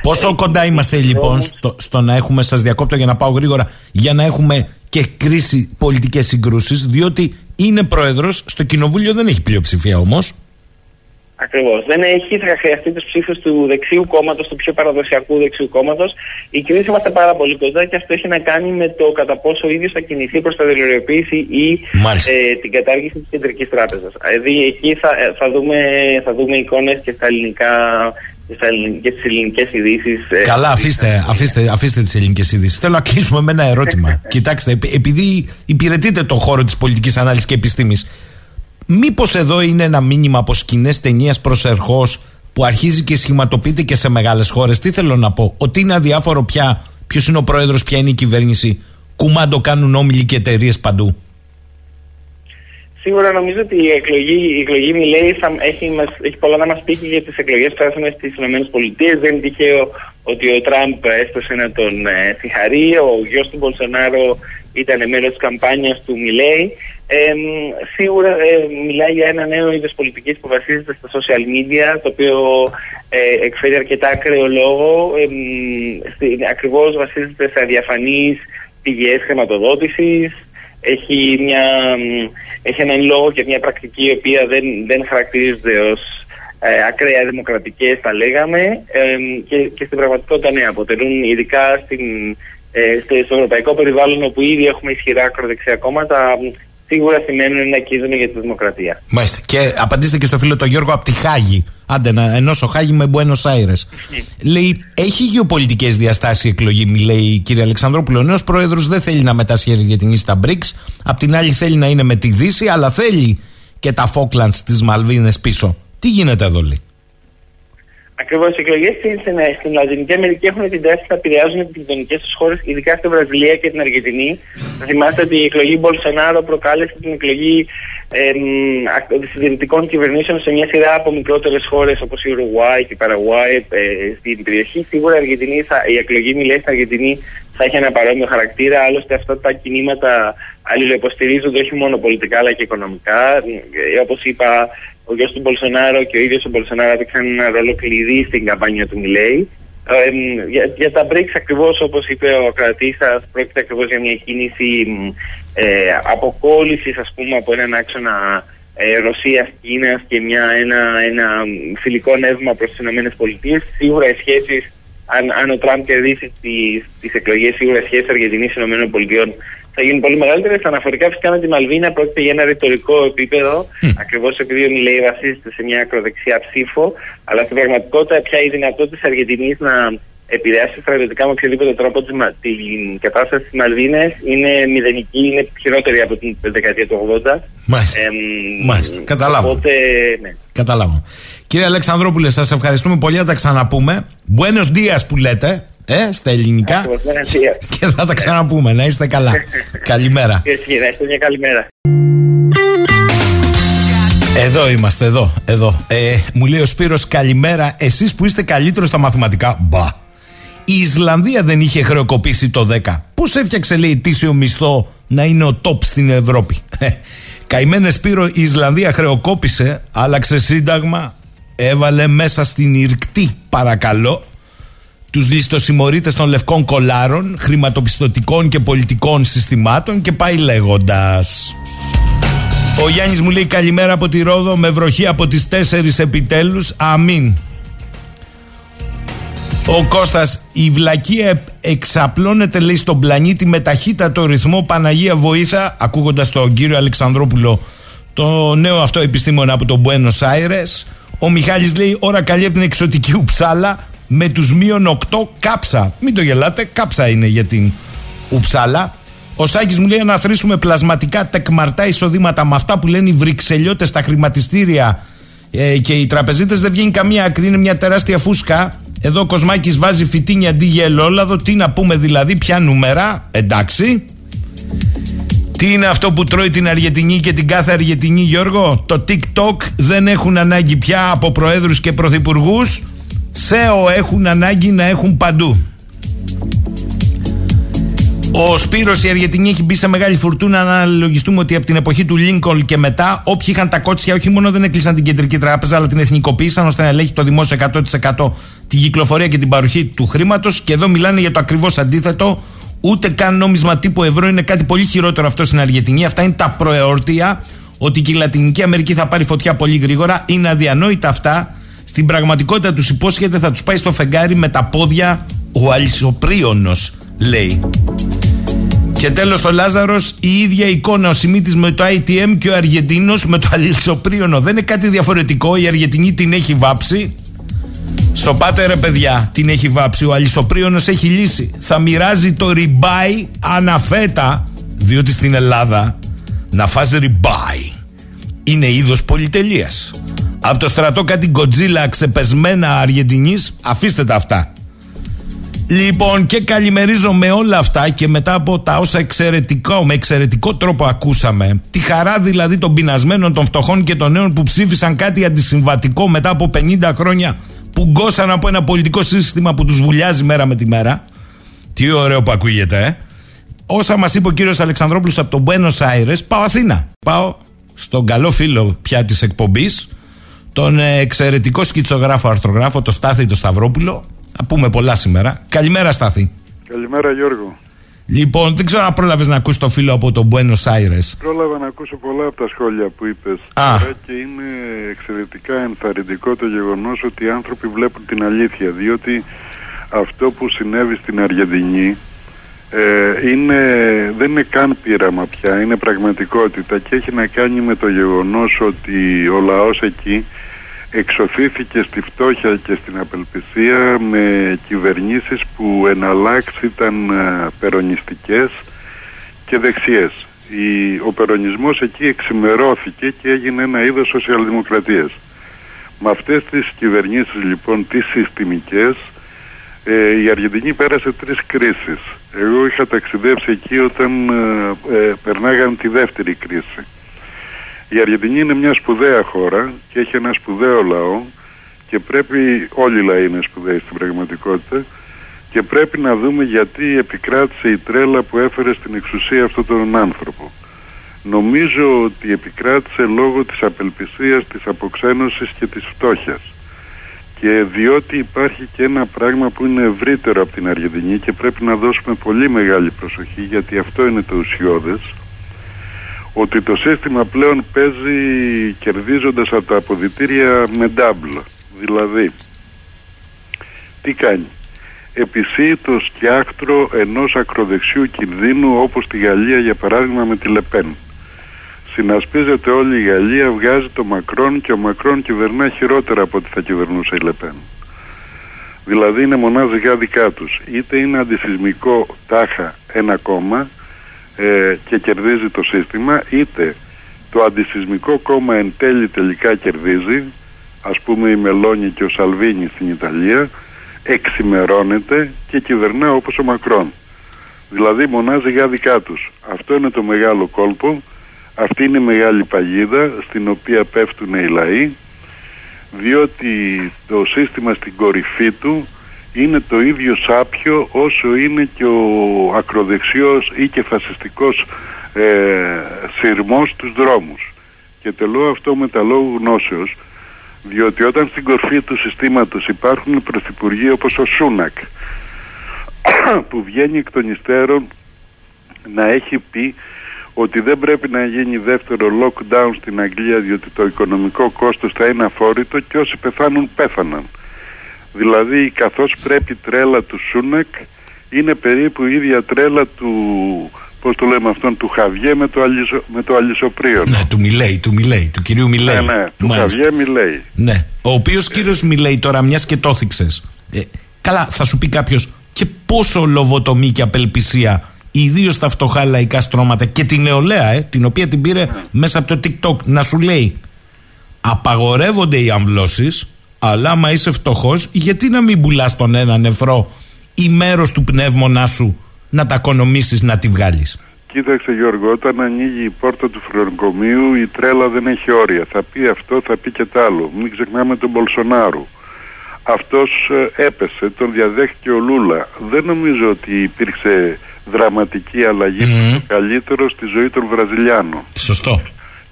Πόσο κοντά είμαστε λοιπόν στο να έχουμε, σας διακόπτω για να πάω γρήγορα, για να έχουμε και κρίση πολιτικές συγκρούσεις, διότι είναι πρόεδρος, στο Κοινοβούλιο δεν έχει πλειοψηφία όμως. Ακριβώς. Δεν έχει, θα χρειαστεί τους ψήφους του δεξιού κόμματος, του πιο παραδοσιακού δεξιού κόμματος. Η κρίση είμαστε πάρα πολύ κοντά και αυτό έχει να κάνει με το κατά πόσο ο ίδιος θα κινηθεί προς τα δολαριοποίηση ή την κατάργηση της κεντρικής τράπεζας. Δηλαδή εκεί θα δούμε εικόνες και στα ελληνικά... και τις ελληνικές ειδήσεις. Καλά, αφήστε τις ελληνικές ειδήσεις. Θέλω να κλείσουμε με ένα ερώτημα. Κοιτάξτε, επειδή υπηρετείτε τον χώρο της πολιτικής ανάλυσης και επιστήμης, μήπως εδώ είναι ένα μήνυμα από σκηνές ταινίας προσερχώς που αρχίζει και σχηματοποιείται και σε μεγάλες χώρες? Τι θέλω να πω, ότι είναι αδιάφορο πια ποιος είναι ο πρόεδρος, ποια είναι η κυβέρνηση, κουμάντο κάνουν όμιλοι και εταιρείες παντού? Σίγουρα νομίζω ότι η εκλογή Μιλέι έχει πολλά να μας πει και για τις εκλογές που φτάσαμε στις Ηνωμένες Πολιτείες. Δεν είναι τυχαίο ότι ο Τραμπ έστωσε να τον συγχαρεί. Ο γιος του Μπολσονάρο ήταν μέρος της καμπάνιας του Μιλέι. Σίγουρα μιλάει για ένα νέο είδος πολιτικής που βασίζεται στα social media, το οποίο εκφέρει αρκετά ακραίο λόγο. Ακριβώς βασίζεται σε αδιαφανείς πηγές χρηματοδότησης. Έχει έναν λόγο και μια πρακτική η οποία δεν χαρακτηρίζεται ως ακραία δημοκρατικές, θα λέγαμε, και στην πραγματικότητα ναι, αποτελούν ειδικά στο ευρωπαϊκό περιβάλλον, όπου ήδη έχουμε ισχυρά ακροδεξιά κόμματα, σίγουρα σημαίνουν ένα κίνδυνο για τη δημοκρατία. Μάλιστα. Και απαντήστε και στο φίλο τον Γιώργο από τη Χάγη. Άντε, να ενώσω Χάγη με Μπουένος Άιρες. Λέει, έχει γεωπολιτικές διαστάσεις η εκλογή Μιλέι, κύριε Αλεξανδρόπουλο? Ο νέος πρόεδρος δεν θέλει να μετάσχει για την ίση στα BRICS. Απ' την άλλη, θέλει να είναι με τη Δύση, αλλά θέλει και τα Φόκλαντς, τις Μαλβίνες πίσω. Τι γίνεται εδώ, λέει? Ακριβώς, οι εκλογές στην Λατινική Αμερική έχουν την τάση να επηρεάζουν τις γειτονικές τους χώρες, ειδικά στη Βραζιλία και την Αργεντινή. Θα θυμάστε ότι η εκλογή Μπολσονάρο προκάλεσε την εκλογή συντηρητικών κυβερνήσεων σε μια σειρά από μικρότερες χώρες όπως η Ουρουάη και η Παραγουάη στην περιοχή. Σίγουρα η εκλογή Μιλέι στην Αργεντινή θα έχει ένα παρόμοιο χαρακτήρα. Άλλωστε, αυτά τα κινήματα αλληλοϋποστηρίζονται όχι μόνο πολιτικά αλλά και οικονομικά. Όπως είπα, ο γιος του Μπολσονάρο και ο ίδιος ο Μπολσονάρο έπαιξαν ένα ρόλο κλειδί στην καμπάνια του Μιλέι. Για τα BRICS, ακριβώς όπως είπε ο κρατής σας, πρόκειται ακριβώς για μια κίνηση αποκόλλησης, ας πούμε, από έναν άξονα Ρωσίας-Κίνας και ένα φιλικό νεύμα προς τις Ηνωμένες Πολιτείες. Σίγουρα οι σχέσεις, αν ο Τραμπ κερδίσει τις εκλογές, σίγουρα οι σχέσεις Αργεντινής-Ηνωμένων Πολιτείων θα γίνουν πολύ μεγαλύτερες. Αναφορικά φυσικά με τη Μαλβίνα, πρόκειται για ένα ρητορικό επίπεδο, ακριβώς επειδή ο Μιλέι βασίζεται σε μια ακροδεξιά ψήφο, αλλά στην πραγματικότητα πια η δυνατότητα της Αργεντινής να επηρεάσει στρατιωτικά με οποιοδήποτε τρόπο την κατάσταση της Μαλβίνας είναι μηδενική, είναι χειρότερη από την δεκαετία του 80. Μάλιστα. Καταλάβω. Καταλάβω. Κύριε Αλεξανδρόπουλε, σας ευχαριστούμε πολύ, θα τα ξαναπούμε. Buenos días που λέτε. Στα ελληνικά. Και θα τα ξαναπούμε. Να είστε καλά. Καλημέρα. Καλημέρα. Εδώ είμαστε, εδώ. Μου λέει ο Σπύρος, καλημέρα. Εσείς που είστε καλύτερος στα μαθηματικά. Μπα. Η Ισλανδία δεν είχε χρεοκοπήσει το 10. Πώς έφτιαξε, λέει, τήσιο μισθό να είναι ο top στην Ευρώπη? Καημένε Σπύρο, η Ισλανδία χρεοκόπησε, άλλαξε σύνταγμα, έβαλε μέσα στην ηρκτή, παρακαλώ, τους ληστοσημωρίτες των λευκών κολάρων, χρηματοπιστωτικών και πολιτικών συστημάτων και πάει λέγοντας. Ο Γιάννης μου λέει καλημέρα από τη Ρόδο, με βροχή από τις 4 επιτέλους. Αμήν. Ο Κώστας, η βλακία εξαπλώνεται λέει στον πλανήτη με ταχύτατο ρυθμό, Παναγία βοήθα, ακούγοντας τον κύριο Αλεξανδρόπουλο, το νέο αυτό επιστήμονα από τον Μπουένος Άιρες. Ο Μιχάλης λέει ώρα καλή από την εξωτική Ουψάλα με τους -8 κάψα. Μην το γελάτε, κάψα είναι για την Ουψάλα. Ο Σάκης μου λέει να θρήσουμε πλασματικά τεκμαρτά εισοδήματα με αυτά που λένε οι βρυξελιώτες στα χρηματιστήρια και οι τραπεζίτες. Δεν βγαίνει καμία άκρη, είναι μια τεράστια φούσκα. Εδώ ο Κοσμάκης βάζει φυτίνια αντί για ελαιόλαδο. Τι να πούμε δηλαδή, ποια νούμερα, εντάξει. Τι είναι αυτό που τρώει την Αργεντινή και την κάθε Αργεντινή, Γιώργο? Το TikTok δεν έχουν ανάγκη πια από προέδρους και πρωθυπουργούς. ΣΕΟ έχουν ανάγκη να έχουν παντού. Ο Σπύρος, η Αργεντινή έχει μπει σε μεγάλη φουρτούνα. Να αναλογιστούμε ότι από την εποχή του Λίνκολν και μετά, όποιοι είχαν τα κότσια, όχι μόνο δεν έκλεισαν την κεντρική τράπεζα, αλλά την εθνικοποίησαν ώστε να ελέγχει το δημόσιο 100% την κυκλοφορία και την παροχή του χρήματος. Και εδώ μιλάνε για το ακριβώς αντίθετο. Ούτε καν νόμισμα τύπου ευρώ, είναι κάτι πολύ χειρότερο αυτό στην Αργεντινή. Αυτά είναι τα προεόρτια ότι και η Λατινική Αμερική θα πάρει φωτιά πολύ γρήγορα. Είναι αδιανόητα αυτά. Στην πραγματικότητα τους υπόσχεται θα τους πάει στο φεγγάρι με τα πόδια ο Αλυσοπρίωνος, λέει. Και τέλος ο Λάζαρος, η ίδια εικόνα, ο Σιμίτης με το ITM και ο Αργεντίνος με το Αλυσοπρίωνο. Δεν είναι κάτι διαφορετικό, η Αργεντινή την έχει βάψει. Σοπάτε ρε παιδιά, την έχει βάψει. Ο Αλυσοπρίωνος έχει λύσει. Θα μοιράζει το ριμπάι αναφέτα, διότι στην Ελλάδα να φας ριμπάι είναι είδος πολυτελείας. Από το στρατό κάτι γκοτζίλα ξεπεσμένα Αργεντινής, αφήστε τα αυτά. Λοιπόν, και καλημερίζω με όλα αυτά και μετά από τα όσα με εξαιρετικό τρόπο ακούσαμε, τη χαρά δηλαδή των πεινασμένων, των φτωχών και των νέων που ψήφισαν κάτι αντισυμβατικό μετά από 50 χρόνια που γκώσαν από ένα πολιτικό σύστημα που τους βουλιάζει μέρα με τη μέρα. Τι ωραίο που ακούγεται, ε! Όσα μας είπε ο κύριος Αλεξανδρόπουλος από τον Μπουένος Άιρες, πάω Αθήνα. Πάω στον καλό φίλο πια της εκπομπής, τον εξαιρετικό σκητσογράφο αρθρογράφο, τον Στάθη τον Σταυρόπουλο. Θα πούμε πολλά σήμερα. Καλημέρα Στάθη. Καλημέρα Γιώργο. Λοιπόν, δεν ξέρω αν πρόλαβες να ακούσεις το φίλο από τον Μπουένος Άιρες. Πρόλαβα να ακούσω πολλά από τα σχόλια που είπες. Και είναι εξαιρετικά ενθαρρυντικό το γεγονός ότι οι άνθρωποι βλέπουν την αλήθεια. Διότι αυτό που συνέβη στην Αργεντινή δεν είναι καν πείραμα πια, είναι πραγματικότητα. Και έχει να κάνει με το γεγονός ότι ο λαός εκεί εξωθήθηκε στη φτώχεια και στην απελπισία με κυβερνήσεις που εναλλάξ ήταν περονιστικές και δεξιές. Ο περονισμός εκεί εξημερώθηκε και έγινε ένα είδος σοσιαλδημοκρατίας. Με αυτές τις κυβερνήσεις λοιπόν, τις συστημικές, η Αργεντινή πέρασε 3 κρίσεις. Εγώ είχα ταξιδέψει εκεί όταν περνάγαν τη δεύτερη κρίση. Η Αργεντινή είναι μια σπουδαία χώρα και έχει ένα σπουδαίο λαό και πρέπει, όλοι οι λαοί είναι σπουδαίοι στην πραγματικότητα, και πρέπει να δούμε γιατί επικράτησε η τρέλα που έφερε στην εξουσία αυτόν τον άνθρωπο. Νομίζω ότι επικράτησε λόγω της απελπισίας, της αποξένωσης και της φτώχειας. Και διότι υπάρχει και ένα πράγμα που είναι ευρύτερο από την Αργεντινή και πρέπει να δώσουμε πολύ μεγάλη προσοχή, γιατί αυτό είναι το ουσιώδες, ότι το σύστημα πλέον παίζει κερδίζοντας από τα αποδυτήρια με double. Δηλαδή, τι κάνει? Επισύει το σκιάχτρο ενός ακροδεξιού κινδύνου, όπως τη Γαλλία για παράδειγμα με τη Λεπέν. Συνασπίζεται όλη η Γαλλία, βγάζει το Μακρόν και ο Μακρόν κυβερνά χειρότερα από ό,τι θα κυβερνούσε η Λεπέν. Δηλαδή είναι μονάζικα δικά τους. Είτε είναι αντισυσμικό τάχα ένα κόμμα και κερδίζει το σύστημα, είτε το αντισυσμικό κόμμα εν τέλει τελικά κερδίζει, ας πούμε η Μελόνι και ο Σαλβίνι στην Ιταλία, εξημερώνεται και κυβερνά όπως ο Μακρόν. Δηλαδή μονάζει για δικά τους. Αυτό είναι το μεγάλο κόλπο, αυτή είναι η μεγάλη παγίδα στην οποία πέφτουν οι λαοί, διότι το σύστημα στην κορυφή του είναι το ίδιο σάπιο όσο είναι και ο ακροδεξιός ή και φασιστικός σειρμός στους δρόμους. Και τελώ αυτό με τα λόγου γνώσεως, διότι όταν στην κορφή του συστήματος υπάρχουν πρωθυπουργοί όπως ο Σούνακ που βγαίνει εκ των υστέρων να έχει πει ότι δεν πρέπει να γίνει δεύτερο lockdown στην Αγγλία, διότι το οικονομικό κόστος θα είναι αφόρητο και όσοι πεθάνουν πέθαναν. Δηλαδή, καθώς πρέπει τρέλα του Σούνακ, είναι περίπου η ίδια τρέλα του, πώς το λέμε αυτόν, του Χαβιέ με το αλυσοπρίον. Ναι, του κυρίου Μιλέι. Ναι, ναι, του Χαβιέ Μιλέι. Ναι, ο οποίος κύριος Μιλέι τώρα, μιας και το θίξες, καλά, θα σου πει κάποιος, και πόσο λοβοτομή και απελπισία, ιδίως τα φτωχά λαϊκά στρώματα και την νεολαία, την οποία την πήρε μέσα από το TikTok, να σου λέει απαγορεύονται οι αμβλώσεις, αλλά άμα είσαι φτωχός, γιατί να μην πουλάς τον ένα νεφρό ή μέρος του πνεύμονά σου να τα οικονομήσεις, να τη βγάλεις. Κοίταξε Γιώργο, όταν ανοίγει η πόρτα του φρουροκομείου, η τρέλα δεν έχει όρια. Θα πει αυτό, θα πει και τ' άλλο. Μην ξεχνάμε τον Μπολσονάρο. Αυτός έπεσε, τον διαδέχτηκε ο Λούλα. Δεν νομίζω ότι υπήρξε δραματική αλλαγή στο καλύτερο στη ζωή των Βραζιλιάνων. Σωστό.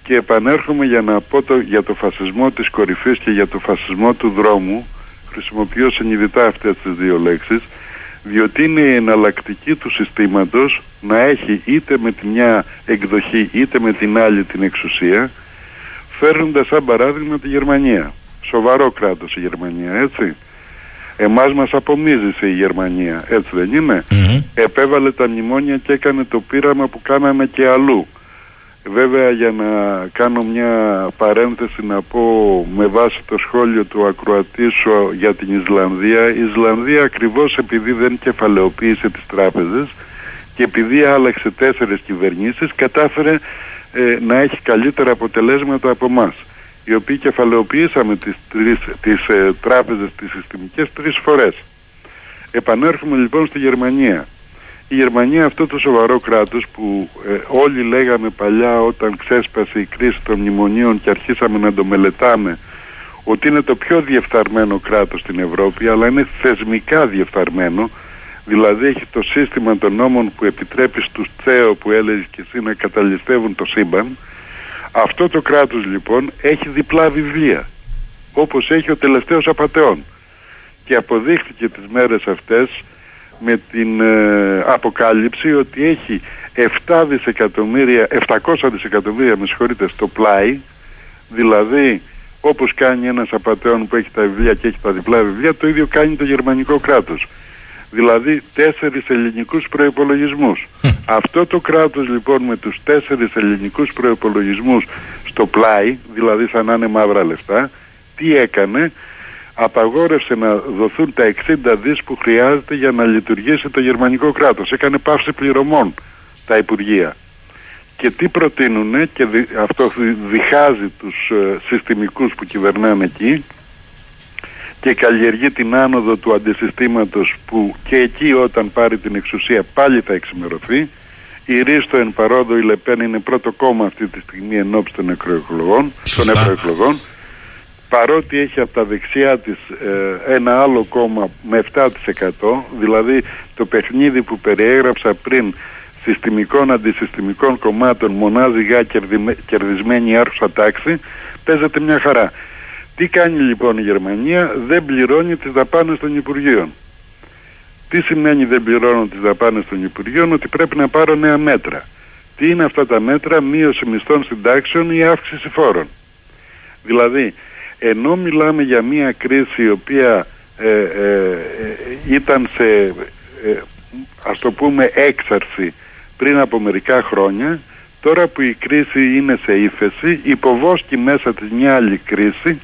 Και επανέρχομαι για να πω για το φασισμό της κορυφής και για το φασισμό του δρόμου. Χρησιμοποιώ συνειδητά αυτές τις δύο λέξεις, διότι είναι η εναλλακτική του συστήματος να έχει είτε με τη μια εκδοχή είτε με την άλλη την εξουσία, φέρνοντας σαν παράδειγμα τη Γερμανία. Σοβαρό κράτος η Γερμανία, έτσι. Εμάς μας απομίζησε η Γερμανία, έτσι δεν είναι? Επέβαλε τα μνημόνια και έκανε το πείραμα που κάναμε και αλλού. Βέβαια, για να κάνω μια παρένθεση, να πω με βάση το σχόλιο του ακροατή σου για την Ισλανδία. Η Ισλανδία, ακριβώς επειδή δεν κεφαλαιοποίησε τις τράπεζες και επειδή άλλαξε 4 κυβερνήσεις, κατάφερε να έχει καλύτερα αποτελέσματα από εμάς, οι οποίοι κεφαλαιοποιήσαμε τις τράπεζες, τις συστημικές, 3 φορές. Επανέρχομαι λοιπόν στη Γερμανία. Η Γερμανία, αυτό το σοβαρό κράτος που όλοι λέγαμε παλιά, όταν ξέσπασε η κρίση των μνημονίων και αρχίσαμε να το μελετάμε, ότι είναι το πιο διεφθαρμένο κράτος στην Ευρώπη, αλλά είναι θεσμικά διεφθαρμένο. Δηλαδή έχει το σύστημα των νόμων που επιτρέπει στους τσέο, που έλεγες και εσύ, να καταλυστεύουν το σύμπαν. Αυτό το κράτος λοιπόν έχει διπλά βιβλία, όπως έχει ο τελευταίος απατεών. Και αποδείχθηκε τις μέρες αυτές με την αποκάλυψη ότι έχει 700 δισεκατομμύρια, με συγχωρείτε, στο πλάι. Δηλαδή, όπως κάνει ένας απατεών που έχει τα βιβλία και έχει τα διπλά βιβλία, το ίδιο κάνει το γερμανικό κράτος. Δηλαδή 4 ελληνικούς προϋπολογισμούς. Αυτό το κράτος λοιπόν με τους 4 ελληνικούς προϋπολογισμούς στο πλάι, δηλαδή σαν να είναι μαύρα λεφτά, τι έκανε? Απαγόρευσε να δοθούν τα 60 δις που χρειάζεται για να λειτουργήσει το γερμανικό κράτος. Έκανε πάυση πληρωμών τα Υπουργεία. Και τι προτείνουνε, και αυτό διχάζει τους συστημικούς που κυβερνάνε εκεί και καλλιεργεί την άνοδο του αντισυστήματος, που και εκεί όταν πάρει την εξουσία πάλι θα εξημερωθεί. Η Ρίστο εν παρόδο, η Λεπέν, είναι πρώτο κόμμα αυτή τη στιγμή εν ώψη των ευρωεκλογών. Παρότι έχει από τα δεξιά της ένα άλλο κόμμα με 7%, δηλαδή το παιχνίδι που περιέγραψα πριν συστημικών αντισυστημικών κομμάτων, μονάζιγα κερδισμένη άρχουσα τάξη, παίζεται μια χαρά. Τι κάνει λοιπόν η Γερμανία? Δεν πληρώνει τις δαπάνες των Υπουργείων. Τι σημαίνει δεν πληρώνω τις δαπάνες των Υπουργείων? Ότι πρέπει να πάρω νέα μέτρα. Τι είναι αυτά τα μέτρα? Μείωση μισθών, συντάξεων ή αύξηση φόρων. Δηλαδή, ενώ μιλάμε για μια κρίση η οποία ήταν σε, ας το πούμε, έξαρση πριν από μερικά χρόνια, τώρα που η κρίση είναι σε ύφεση, υποβόσκει μέσα της μια άλλη κρίση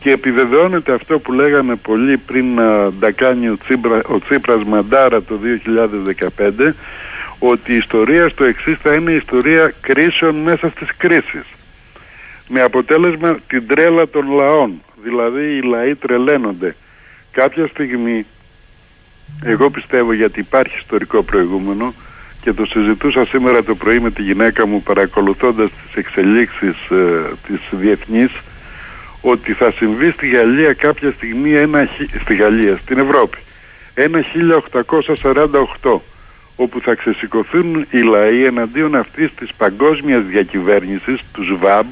και επιβεβαιώνεται αυτό που λέγαμε πολύ πριν να τα κάνει ο Τσίπρας μαντάρα το 2015, ότι η ιστορία στο εξής θα είναι η ιστορία κρίσεων μέσα στις κρίσεις. Με αποτέλεσμα την τρέλα των λαών. Δηλαδή οι λαοί τρελαίνονται. Κάποια στιγμή, εγώ πιστεύω, γιατί υπάρχει ιστορικό προηγούμενο και το συζητούσα σήμερα το πρωί με τη γυναίκα μου παρακολουθώντας τις εξελίξεις τις διεθνείς, ότι θα συμβεί στη Γαλλία κάποια στιγμή στην Ευρώπη, ένα 1848, όπου θα ξεσηκωθούν οι λαοί εναντίον αυτής της παγκόσμιας διακυβέρνησης, του ΣΒΑΜ,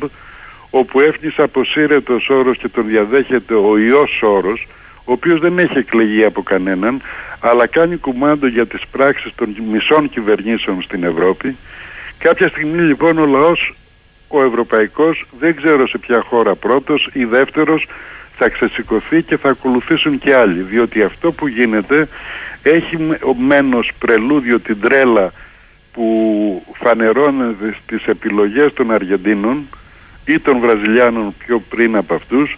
όπου έφτιαξε αποσύρεται ο Σόρος και τον διαδέχεται ο ιός Σόρος, ο οποίος δεν έχει εκλεγεί από κανέναν, αλλά κάνει κουμάντο για τις πράξεις των μισών κυβερνήσεων στην Ευρώπη. Κάποια στιγμή λοιπόν ο λαός, ο ευρωπαϊκός, δεν ξέρω σε ποια χώρα πρώτος ή δεύτερος, θα ξεσηκωθεί και θα ακολουθήσουν και άλλοι, διότι αυτό που γίνεται έχει μένως πρελούδιο την τρέλα που φανερώνεται στις επιλογές των Αργεντίνων ή των Βραζιλιάνων πιο πριν από αυτούς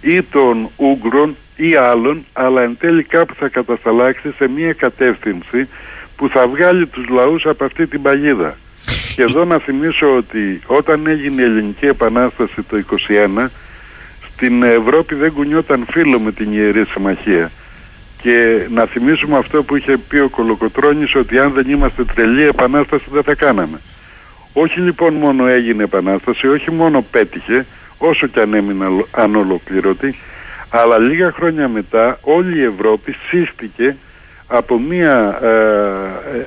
ή των Ούγγρων ή άλλων, αλλά εν τέλει κάπου θα κατασταλάξει σε μια κατεύθυνση που θα βγάλει τους λαούς από αυτή την παγίδα. Και εδώ να θυμίσω ότι όταν έγινε η Ελληνική Επανάσταση το 1921, στην Ευρώπη δεν κουνιόταν φίλο με την Ιερή Συμμαχία. Και να θυμίσουμε αυτό που είχε πει ο Κολοκοτρώνης, ότι αν δεν είμαστε τρελοί, επανάσταση δεν θα κάναμε. Όχι λοιπόν μόνο έγινε επανάσταση, όχι μόνο πέτυχε, όσο και αν έμεινε ανολοκληρωτή, αλλά λίγα χρόνια μετά όλη η Ευρώπη σύστηκε από μια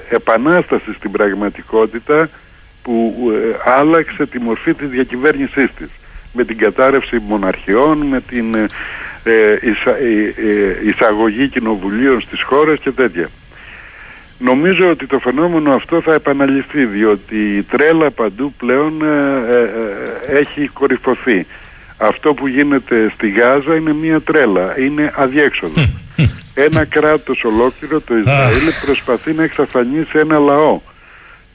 επανάσταση στην πραγματικότητα που άλλαξε τη μορφή της διακυβέρνησής της, με την κατάρρευση μοναρχιών, με την εισαγωγή κοινοβουλίων στις χώρες και τέτοια. Νομίζω ότι το φαινόμενο αυτό θα επαναληφθεί, διότι η τρέλα παντού πλέον έχει κορυφωθεί. Αυτό που γίνεται στη Γάζα είναι μια τρέλα, είναι αδιέξοδο. Ένα κράτος ολόκληρο, το Ισραήλ, προσπαθεί να εξαφανίσει ένα λαό.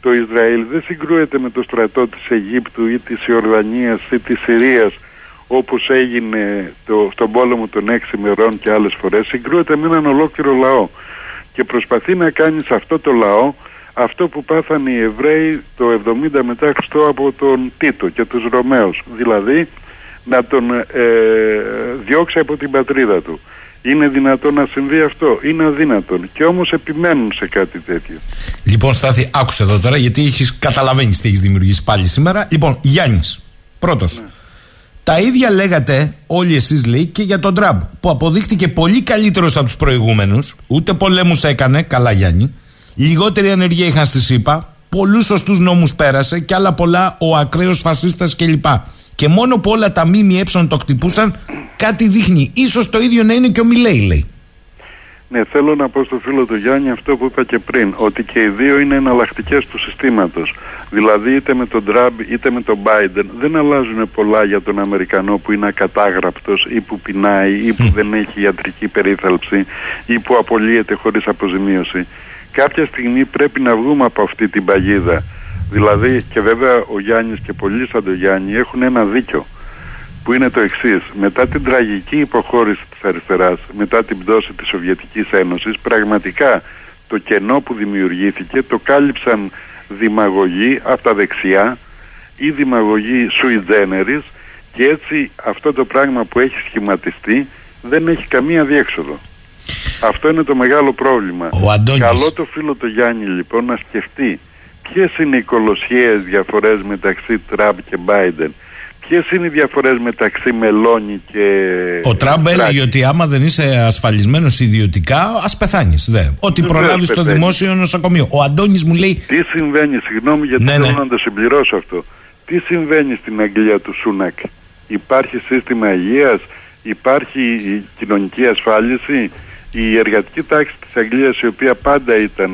Το Ισραήλ δεν συγκρούεται με το στρατό της Αιγύπτου ή της Ιορδανίας ή της Συρίας, όπως έγινε στον πόλεμο των 6 ημερών και άλλες φορές. Συγκρούεται με έναν ολόκληρο λαό και προσπαθεί να κάνει σε αυτό το λαό αυτό που πάθανε οι Εβραίοι το 70 μετά Χριστό από τον Τίτο και τους Ρωμαίους, δηλαδή να τον διώξει από την πατρίδα του. Είναι δυνατόν να συμβεί αυτό? Είναι αδύνατον. Και όμως επιμένουν σε κάτι τέτοιο. Λοιπόν, Στάθη, άκουσε εδώ τώρα, γιατί καταλαβαίνεις τι έχεις δημιουργήσει πάλι σήμερα. Λοιπόν, Γιάννης, πρώτος. Ναι. Τα ίδια λέγατε όλοι εσείς, λέει, και για τον Τραμπ, που αποδείχτηκε πολύ καλύτερος από τους προηγούμενους. Ούτε πολέμους έκανε. Καλά, Γιάννη. Λιγότερη ανεργία είχαν στη ΗΠΑ. Πολλούς σωστούς νόμους πέρασε και άλλα πολλά, ο ακραίος φασίστας κλπ. Και μόνο που όλα τα ΜΜΕ το χτυπούσαν, κάτι δείχνει. Ίσως το ίδιο να είναι και ο Μιλέι, λέει. Ναι, θέλω να πω στο φίλο του Γιάννη αυτό που είπα και πριν, ότι και οι δύο είναι εναλλακτικές του συστήματος. Δηλαδή, είτε με τον Τραμπ είτε με τον Μπάιντεν, δεν αλλάζουν πολλά για τον Αμερικανό που είναι ακατάγραπτος ή που πεινάει ή που δεν έχει ιατρική περίθαλψη ή που απολύεται χωρίς αποζημίωση. Κάποια στιγμή πρέπει να βγούμε από αυτή την παγίδα. Δηλαδή, και βέβαια ο Γιάννης και πολλοί σαν τον Γιάννη έχουν ένα δίκιο, που είναι το εξής: μετά την τραγική υποχώρηση της αριστεράς, μετά την πτώση της Σοβιετικής Ένωσης, πραγματικά το κενό που δημιουργήθηκε το κάλυψαν δημαγωγοί από τα δεξιά ή δημαγωγοί sui generis, και έτσι αυτό το πράγμα που έχει σχηματιστεί δεν έχει καμία διέξοδο. Αυτό είναι το μεγάλο πρόβλημα. Καλό το φίλο το Γιάννη λοιπόν να σκεφτεί ποιες είναι οι κολοσιαίες διαφορές μεταξύ Τραμπ και Μπάιντεν. Ποιες είναι οι διαφορές μεταξύ Μελόνι και... Ο Τραμπ έλεγε ότι άμα δεν είσαι ασφαλισμένος ιδιωτικά, ας πεθάνεις. Ό,τι προλάβεις στο δημόσιο νοσοκομείο. Ο Αντώνης μου λέει... Τι συμβαίνει, συγγνώμη γιατί θέλω να το συμπληρώσω αυτό. Τι συμβαίνει στην Αγγλία του Σούνακ? Υπάρχει σύστημα υγείας, υπάρχει κοινωνική ασφάλιση. Η εργατική τάξη της Αγγλίας, η οποία πάντα ήταν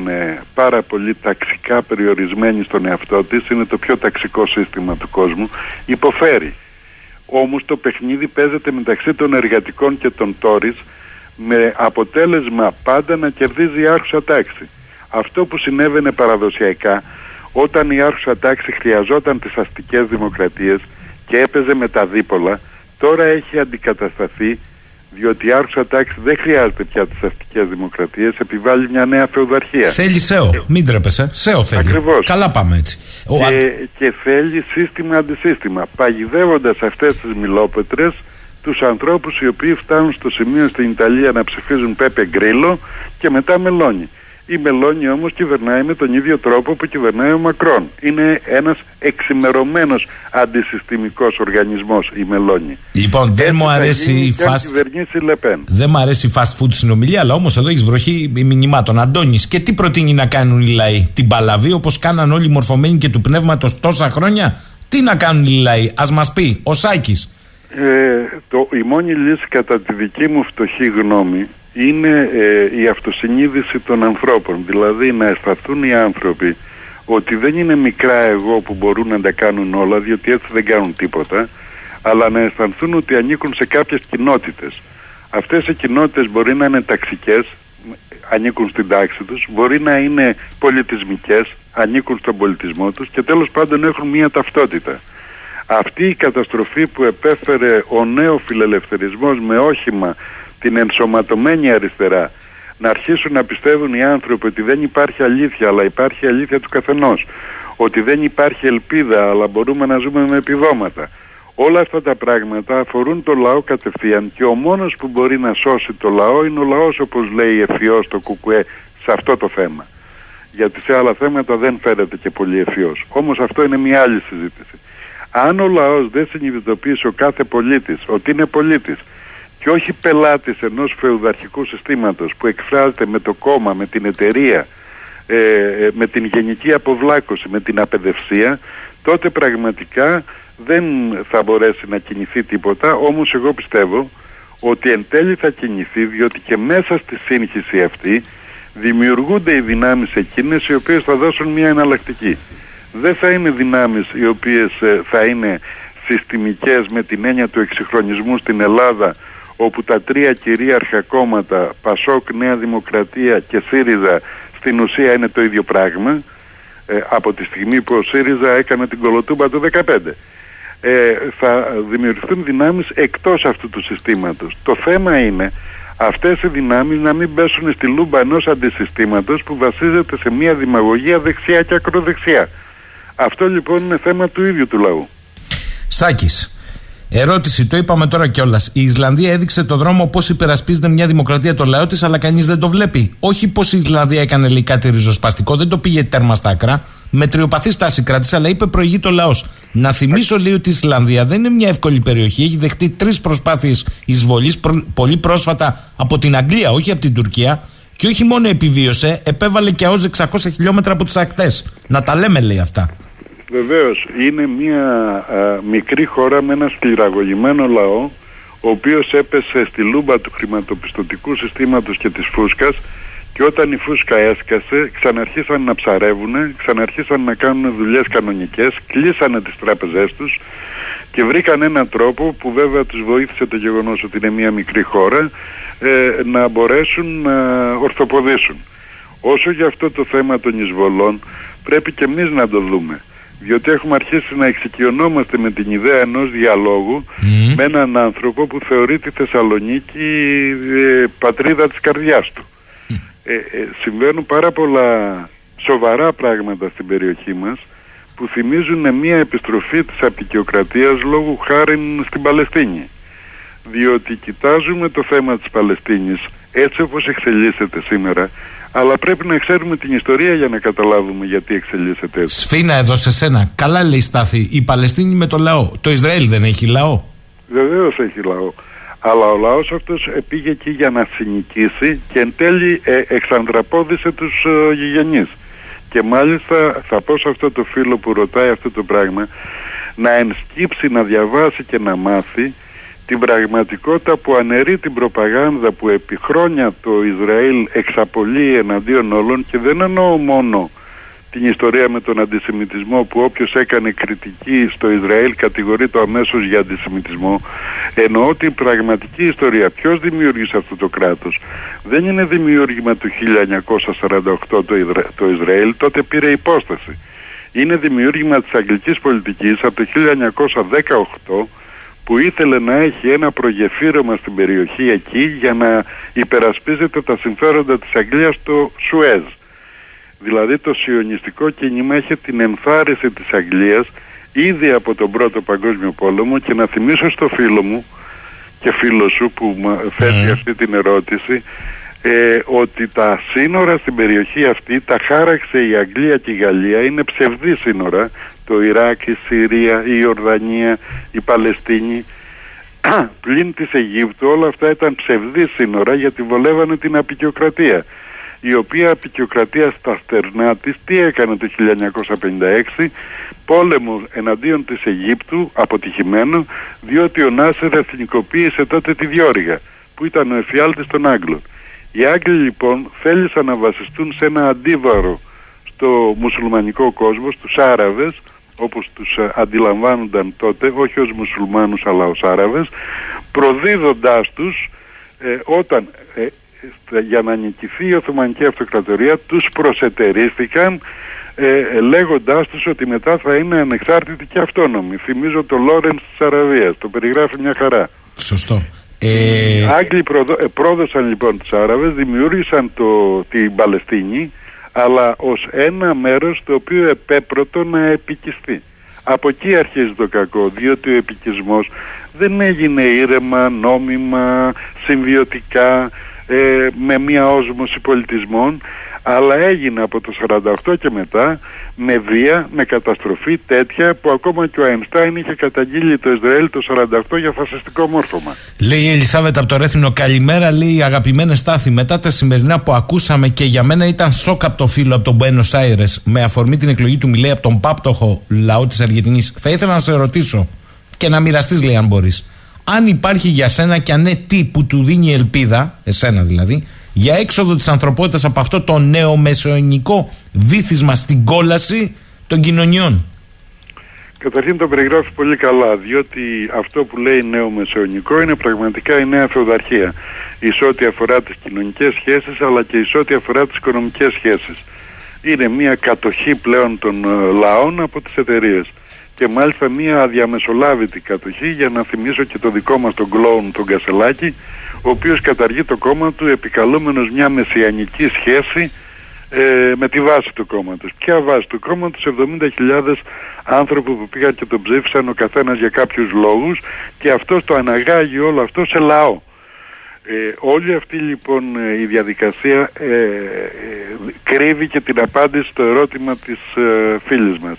πάρα πολύ ταξικά περιορισμένη στον εαυτό της, είναι το πιο ταξικό σύστημα του κόσμου, υποφέρει. Όμως το παιχνίδι παίζεται μεταξύ των εργατικών και των τόρις, με αποτέλεσμα πάντα να κερδίζει η άρχουσα τάξη. Αυτό που συνέβαινε παραδοσιακά, όταν η άρχουσα τάξη χρειαζόταν τις αστικές δημοκρατίες και έπαιζε με τα δίπολα, τώρα έχει αντικατασταθεί, διότι η άρχουσα τάξη δεν χρειάζεται πια τις αστικές δημοκρατίες, επιβάλλει μια νέα φεουδαρχία. Θέλει ΣΕΟ, μην τρέπεσαι. ΣΕΟ θέλει. Ακριβώς. Καλά πάμε έτσι. Και θέλει σύστημα αντισύστημα, παγιδεύοντας αυτές τις μιλόπετρες τους ανθρώπους οι οποίοι φτάνουν στο σημείο στην Ιταλία να ψηφίζουν Πέπε Γκρίλο και μετά Μελόνι. Η Μελόνι όμως κυβερνάει με τον ίδιο τρόπο που κυβερνάει ο Μακρόν. Είναι ένας εξημερωμένος αντισυστημικός οργανισμός η Μελόνι. Λοιπόν, δεν μου αρέσει η fast food συνομιλία, αλλά όμως εδώ έχει βροχή μηνυμάτων. Αντώνης, και τι προτείνει να κάνουν οι λαοί? Την παλαβή όπως κάναν όλοι μορφωμένοι και του πνεύματος τόσα χρόνια? Τι να κάνουν οι λαοί? Ας μας πει ο Σάκης. Η μόνη λύση κατά τη δική μου φτωχή γνώμη είναι η αυτοσυνείδηση των ανθρώπων, δηλαδή να αισθανθούν οι άνθρωποι ότι δεν είναι μικρά εγώ που μπορούν να τα κάνουν όλα, διότι έτσι δεν κάνουν τίποτα, αλλά να αισθανθούν ότι ανήκουν σε κάποιες κοινότητες. Αυτές οι κοινότητες μπορεί να είναι ταξικές, ανήκουν στην τάξη τους, μπορεί να είναι πολιτισμικές, ανήκουν στον πολιτισμό τους και τέλος πάντων έχουν μια ταυτότητα. Αυτή η καταστροφή που επέφερε ο νέο φιλελευθερισμός με όχημα την ενσωματωμένη αριστερά, να αρχίσουν να πιστεύουν οι άνθρωποι ότι δεν υπάρχει αλήθεια, αλλά υπάρχει αλήθεια του καθενός, ότι δεν υπάρχει ελπίδα, αλλά μπορούμε να ζούμε με επιδόματα. Όλα αυτά τα πράγματα αφορούν το λαό κατευθείαν και ο μόνος που μπορεί να σώσει το λαό είναι ο λαός, όπως λέει ευφυώς το ΚΚΕ σε αυτό το θέμα. Γιατί σε άλλα θέματα δεν φέρεται και πολύ ευφυώς. Όμως αυτό είναι μια άλλη συζήτηση. Αν ο λαός δεν συνειδητοποιήσει, ο κάθε πολίτης, ότι είναι πολίτης και όχι πελάτης ενός φεουδαρχικού συστήματος που εκφράζεται με το κόμμα, με την εταιρεία, με την γενική αποβλάκωση, με την απαιδευσία, τότε πραγματικά δεν θα μπορέσει να κινηθεί τίποτα. Όμως εγώ πιστεύω ότι εν τέλει θα κινηθεί, διότι και μέσα στη σύγχυση αυτή δημιουργούνται οι δυνάμεις εκείνες οι οποίες θα δώσουν μια εναλλακτική. Δεν θα είναι δυνάμεις οι οποίες θα είναι συστημικές με την έννοια του εξυγχρονισμού στην Ελλάδα, όπου τα τρία κυρίαρχα κόμματα, Πασόκ, Νέα Δημοκρατία και ΣΥΡΙΖΑ, στην ουσία είναι το ίδιο πράγμα, από τη στιγμή που ο ΣΥΡΙΖΑ έκανε την κολοτούμπα το 2015. Θα δημιουργηθούν δυνάμεις εκτός αυτού του συστήματος. Το θέμα είναι αυτές οι δυνάμεις να μην πέσουν στη λούμπα ενός αντισυστήματος που βασίζεται σε μια δημαγωγία δεξιά και ακροδεξιά. Αυτό λοιπόν είναι θέμα του ίδιου του λαού. Σάκης, ερώτηση, το είπαμε τώρα κιόλας. Η Ισλανδία έδειξε το δρόμο πώς υπερασπίζεται μια δημοκρατία το λαό της, αλλά κανείς δεν το βλέπει. Όχι πως η Ισλανδία έκανε λέει κάτι ριζοσπαστικό, δεν το πήγε τέρμα στα άκρα. Μετριοπαθή στάση κράτησε, αλλά είπε προηγεί το λαός. Να θυμίσω λέει ότι η Ισλανδία δεν είναι μια εύκολη περιοχή. Έχει δεχτεί 3 προσπάθειες εισβολής, πολύ πρόσφατα από την Αγγλία, όχι από την Τουρκία. Και όχι μόνο επιβίωσε, επέβαλε και έως 600 χιλιόμετρα από τις ακτές. Να τα λέμε λέει αυτά. Βεβαίως, είναι μια μικρή χώρα με ένα σκληραγωγημένο λαό, ο οποίος έπεσε στη λούμπα του χρηματοπιστωτικού συστήματος και της φούσκας, και όταν η φούσκα έσκασε ξαναρχίσαν να ψαρεύουν, ξαναρχίσαν να κάνουν δουλειές κανονικές, κλείσανε τις τράπεζές τους και βρήκαν έναν τρόπο που βέβαια τους βοήθησε το γεγονός ότι είναι μια μικρή χώρα να μπορέσουν να ορθοποδήσουν. Όσο για αυτό το θέμα των εισβολών, πρέπει και εμείς να το δούμε. Διότι έχουμε αρχίσει να εξοικειωνόμαστε με την ιδέα ενός διαλόγου με έναν άνθρωπο που θεωρεί τη Θεσσαλονίκη πατρίδα της καρδιάς του. Συμβαίνουν πάρα πολλά σοβαρά πράγματα στην περιοχή μας που θυμίζουν μια επιστροφή της αποικιοκρατίας λόγου χάριν στην Παλαιστίνη. Διότι κοιτάζουμε το θέμα της Παλαιστίνης έτσι όπως εξελίσσεται σήμερα, αλλά πρέπει να ξέρουμε την ιστορία για να καταλάβουμε γιατί εξελίσσεται έτσι. Σφίνα εδώ σε σένα. Καλά λέει Στάθη, η Παλαιστίνη με το λαό. Το Ισραήλ δεν έχει λαό. Βεβαίως έχει λαό. Αλλά ο λαός αυτός πήγε εκεί για να συνοικήσει και εν τέλει εξανδραπώδησε τους γηγενείς. Και μάλιστα θα πω σε αυτό το φίλο που ρωτάει αυτό το πράγμα να ενσκύψει, να διαβάσει και να μάθει την πραγματικότητα που αναιρεί την προπαγάνδα που επί χρόνια το Ισραήλ εξαπολύει εναντίον όλων, και δεν εννοώ μόνο την ιστορία με τον αντισημιτισμό που όποιος έκανε κριτική στο Ισραήλ κατηγορείται αμέσως για αντισημιτισμό, εννοώ την πραγματική ιστορία. Ποιος δημιούργησε αυτό το κράτος? Δεν είναι δημιούργημα του 1948 το Ισραήλ, τότε πήρε υπόσταση. Είναι δημιούργημα της αγγλικής πολιτικής από το 1918 που ήθελε να έχει ένα προγεφύρωμα στην περιοχή εκεί για να υπερασπίζεται τα συμφέροντα της Αγγλίας στο Σουέζ. Δηλαδή το σιωνιστικό κίνημα είχε την ενθάρρυνση της Αγγλίας ήδη από τον Πρώτο Παγκόσμιο Πόλεμο, και να θυμίσω στο φίλο μου και φίλο σου που θέτει αυτή την ερώτηση ότι τα σύνορα στην περιοχή αυτή τα χάραξε η Αγγλία και η Γαλλία, είναι ψευδή σύνορα, το Ιράκ, η Συρία, η Ιορδανία, η Παλαιστίνη πλην της Αιγύπτου, όλα αυτά ήταν ψευδή σύνορα γιατί βολεύανε την αποικιοκρατία, η οποία αποικιοκρατία στα στερνά της τι έκανε το 1956? Πόλεμο εναντίον της Αιγύπτου, αποτυχημένο, διότι ο Νάσερ εθνικοποίησε τότε τη Διόρυγα που ήταν ο εφιάλτης των Άγγλων. Οι Άγγλοι λοιπόν θέλησαν να βασιστούν σε ένα αντίβαρο στο μουσουλμανικό κόσμο, στους Άραβες, όπως τους αντιλαμβάνονταν τότε, όχι ως μουσουλμάνους αλλά ως Άραβες, προδίδοντάς τους όταν για να νικηθεί η Οθωμανική Αυτοκρατορία τους προσετερίστηκαν λέγοντάς τους ότι μετά θα είναι ανεξάρτητοι και αυτόνομοι. Θυμίζω το Λόρενς της Αραβίας, το περιγράφει μια χαρά. Σωστό. Οι Άγγλοι πρόδωσαν λοιπόν τους Άραβες, δημιούργησαν την Παλαιστίνη, αλλά ως ένα μέρος το οποίο επέπρωτο να επικιστεί. Από εκεί αρχίζει το κακό, διότι ο επικισμός δεν έγινε ήρεμα, νόμιμα, συμβιωτικά, με μια όσμωση πολιτισμών, αλλά έγινε από το 48 και μετά με βία, με καταστροφή τέτοια που ακόμα και ο Αϊνστάιν είχε καταγγείλει το Ισραήλ το 48 για φασιστικό μόρφωμα. Λέει η Ελισάβετ από το Ρέθινο, καλημέρα, λέει, αγαπημένε Στάθη, μετά τα σημερινά που ακούσαμε και για μένα ήταν σοκ από το φίλο από τον Μπουένος Άιρες με αφορμή την εκλογή του Μιλέι από τον πάπτοχο λαό της Αργεντινής. Θα ήθελα να σε ρωτήσω και να μοιραστείς, λέει, αν μπορείς, αν υπάρχει για σένα και αν τι που του δίνει ελπίδα, εσένα δηλαδή, για έξοδο της ανθρωπότητας από αυτό το νεομεσαιωνικό βύθισμα στην κόλαση των κοινωνιών. Καταρχήν το περιγράφει πολύ καλά, διότι αυτό που λέει νεομεσαιωνικό είναι πραγματικά η νέα θεοδαρχία, εις ό,τι αφορά τις κοινωνικές σχέσεις αλλά και εις ό,τι αφορά τις οικονομικές σχέσεις. Είναι μια κατοχή πλέον των λαών από τις εταιρείες. Και μάλιστα μια αδιαμεσολάβητη κατοχή, για να θυμίσω και το δικό μας τον κλόουν τον Κασελάκη, ο οποίος καταργεί το κόμμα του επικαλούμενος μια μεσιανική σχέση με τη βάση του κόμματος. Ποια βάση του κόμματος? 70.000 άνθρωποι που πήγαν και τον ψήφισαν, ο καθένας για κάποιους λόγους, και αυτός το αναγάγει όλο αυτό σε λαό. Όλη αυτή λοιπόν η διαδικασία κρύβει και την απάντηση στο ερώτημα της φίλης μας.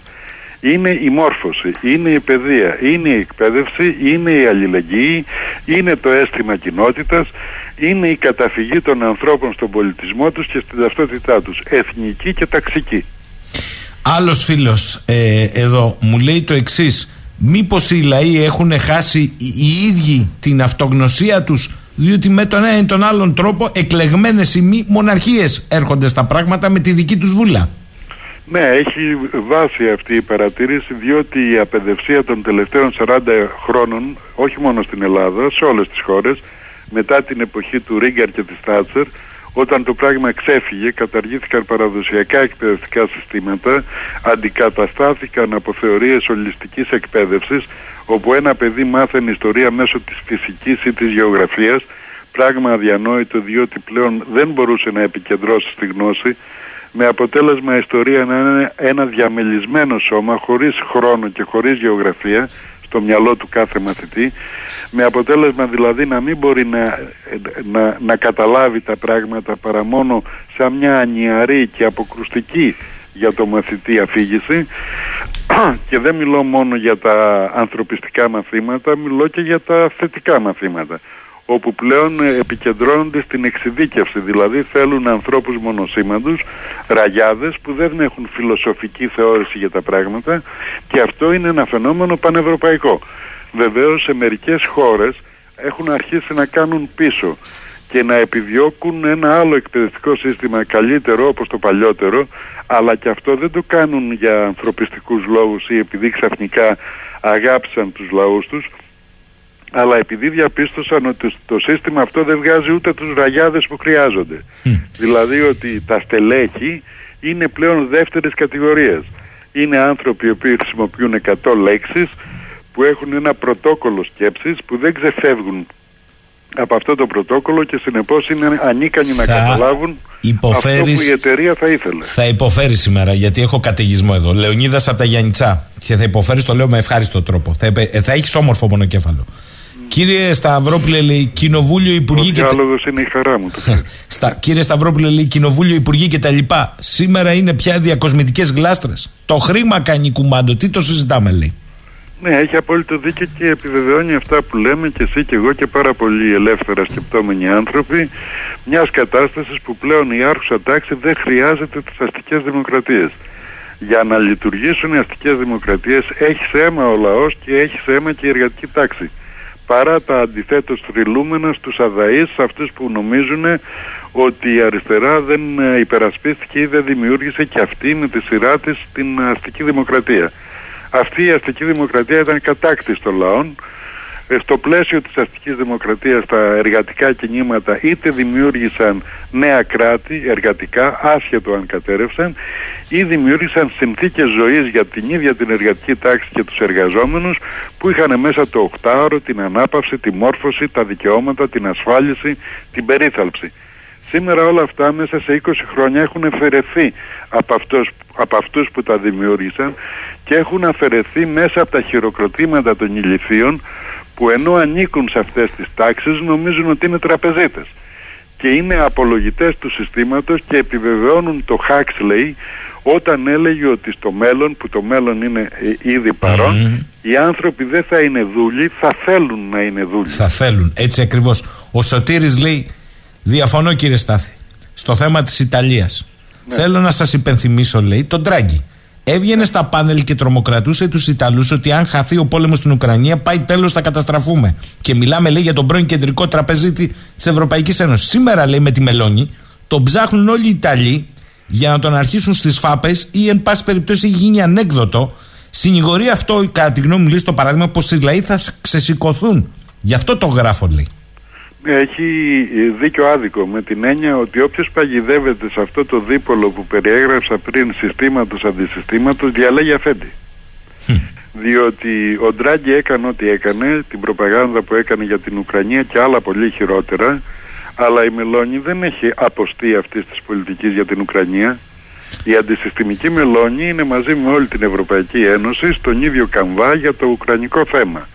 Είναι η μόρφωση, είναι η παιδεία, είναι η εκπαίδευση, είναι η αλληλεγγύη, είναι το αίσθημα κοινότητας, είναι η καταφυγή των ανθρώπων στον πολιτισμό τους και στην ταυτότητά τους, εθνική και ταξική. Άλλος φίλος εδώ μου λέει το εξής: μήπως οι λαοί έχουν χάσει οι ίδιοι την αυτογνωσία τους, διότι με τον ένα ή τον άλλον τρόπο εκλεγμένες οι μη μοναρχίες έρχονται στα πράγματα με τη δική τους βούλα? Ναι, έχει βάση αυτή η παρατήρηση, διότι η απαιδευσία των τελευταίων 40 χρόνων, όχι μόνο στην Ελλάδα, σε όλες τις χώρες, μετά την εποχή του Ρίγκαρ και της Θάτσερ, όταν το πράγμα ξέφυγε, καταργήθηκαν παραδοσιακά εκπαιδευτικά συστήματα, αντικαταστάθηκαν από θεωρίες ολιστικής εκπαίδευσης, όπου ένα παιδί μάθαινε ιστορία μέσω της φυσικής ή της γεωγραφίας, πράγμα αδιανόητο, διότι πλέον δεν μπορούσε να επικεντρώσει στη γνώση, με αποτέλεσμα η ιστορία να είναι ένα διαμελισμένο σώμα χωρίς χρόνο και χωρίς γεωγραφία στο μυαλό του κάθε μαθητή, με αποτέλεσμα δηλαδή να μην μπορεί να καταλάβει τα πράγματα παρά μόνο σαν μια ανιαρή και αποκρουστική για το μαθητή αφήγηση. Και δεν μιλώ μόνο για τα ανθρωπιστικά μαθήματα, μιλώ και για τα θετικά μαθήματα, όπου πλέον επικεντρώνονται στην εξειδίκευση, δηλαδή θέλουν ανθρώπους μονοσήμαντους, ραγιάδες που δεν έχουν φιλοσοφική θεώρηση για τα πράγματα, και αυτό είναι ένα φαινόμενο πανευρωπαϊκό. Βεβαίως σε μερικές χώρες έχουν αρχίσει να κάνουν πίσω και να επιδιώκουν ένα άλλο εκπαιδευτικό σύστημα καλύτερο όπως το παλιότερο, αλλά και αυτό δεν το κάνουν για ανθρωπιστικούς λόγους ή επειδή ξαφνικά αγάπησαν τους λαούς τους, αλλά επειδή διαπίστωσαν ότι το σύστημα αυτό δεν βγάζει ούτε τους ραγιάδες που χρειάζονται. Δηλαδή ότι τα στελέχη είναι πλέον δεύτερης κατηγορίας. Είναι άνθρωποι οι οποίοι χρησιμοποιούν 100 λέξεις, που έχουν ένα πρωτόκολλο σκέψης, που δεν ξεφεύγουν από αυτό το πρωτόκολλο και συνεπώς είναι ανίκανοι να καταλάβουν αυτό που η εταιρεία θα ήθελε. Θα υποφέρει σήμερα, γιατί έχω καταιγισμό εδώ. Λεωνίδας από τα Γιαννιτσά, και θα υποφέρει, το λέω με ευχάριστο τρόπο. Θα έχει όμορφο μονοκέφαλο. Κύριε Σταυρόπουλε, λέει, κοινοβούλιο, υπουργοί και. Ο διάλογος είναι η χαρά μου. Κύριε Σταυρόπουλε, λέει, κοινοβούλιο, υπουργοί και τα λοιπά. Σήμερα είναι πια διακοσμητικές γλάστρες. Το χρήμα κάνει κουμάντο. Τι το συζητάμε, λέει. Ναι, έχει απόλυτο δίκιο και επιβεβαιώνει αυτά που λέμε και εσύ και εγώ και πάρα πολλοί ελεύθερα σκεπτόμενοι άνθρωποι, μιας κατάστασης που πλέον η άρχουσα τάξη δεν χρειάζεται τις αστικές δημοκρατίες. Για να λειτουργήσουν οι αστικές δημοκρατίες έχει σε αίμα ο λαός και έχει σε αίμα και η εργατική τάξη. παρά τα αντιθέτως θρυλούμενα στους αδαείς, αυτούς που νομίζουν ότι η αριστερά δεν υπερασπίστηκε ή δεν δημιούργησε και αυτή με τη σειρά της την αστική δημοκρατία. Αυτή η αστική δημοκρατία ήταν κατάκτης των λαών. Στο πλαίσιο της αστικής δημοκρατίας τα εργατικά κινήματα είτε δημιούργησαν νέα κράτη εργατικά, άσχετο αν κατέρευσαν, ή δημιούργησαν συνθήκες ζωής για την ίδια την εργατική τάξη και τους εργαζόμενους, που είχαν μέσα το 8ωρο, την ανάπαυση, τη μόρφωση, τα δικαιώματα, την ασφάλιση, την περίθαλψη. Σήμερα όλα αυτά μέσα σε 20 χρόνια έχουν αφαιρεθεί από αυτούς που τα δημιούργησαν και έχουν αφαιρεθεί μέσα από τα χειροκροτήματα των ηλιθείων, που ενώ ανήκουν σε αυτές τις τάξεις νομίζουν ότι είναι τραπεζίτες και είναι απολογητές του συστήματος και επιβεβαιώνουν το Χάξλεϊ όταν έλεγε ότι στο μέλλον, που το μέλλον είναι ήδη παρόν, οι άνθρωποι δεν θα είναι δούλοι, θα θέλουν να είναι δούλοι. Θα θέλουν, έτσι ακριβώς. Ο Σωτήρης λέει, διαφωνώ κύριε Στάθη, στο θέμα της Ιταλίας. Ναι. Θέλω να σας υπενθυμίσω, λέει, τον Τράγκη. Έβγαινε στα πάνελ και τρομοκρατούσε τους Ιταλούς ότι αν χαθεί ο πόλεμος στην Ουκρανία, πάει τέλος, θα καταστραφούμε. Και μιλάμε, λέει, για τον πρώην κεντρικό τραπεζίτη της Ευρωπαϊκής Ένωσης. Σήμερα, λέει, με τη Μελόνι, τον ψάχνουν όλοι οι Ιταλοί για να τον αρχίσουν στις φάπες ή, εν πάση περιπτώσει, έχει γίνει ανέκδοτο. Συνηγορεί αυτό, κατά τη γνώμη μου, λέει, στο παράδειγμα, πως οι λαοί θα ξεσηκωθούν. Γι' αυτό το γράφω, λέει. Έχει δίκιο άδικο, με την έννοια ότι όποιος παγιδεύεται σε αυτό το δίπολο που περιέγραψα πριν, συστήματος-αντισυστήματος, διαλέγει αφέντη. Διότι ο Ντράγκη έκανε ό,τι έκανε, την προπαγάνδα που έκανε για την Ουκρανία και άλλα πολύ χειρότερα, αλλά η Μελόνι δεν έχει αποστεί αυτής της πολιτικής για την Ουκρανία. Η αντισυστημική Μελόνι είναι μαζί με όλη την Ευρωπαϊκή Ένωση στον ίδιο καμβά για το ουκρανικό θέμα.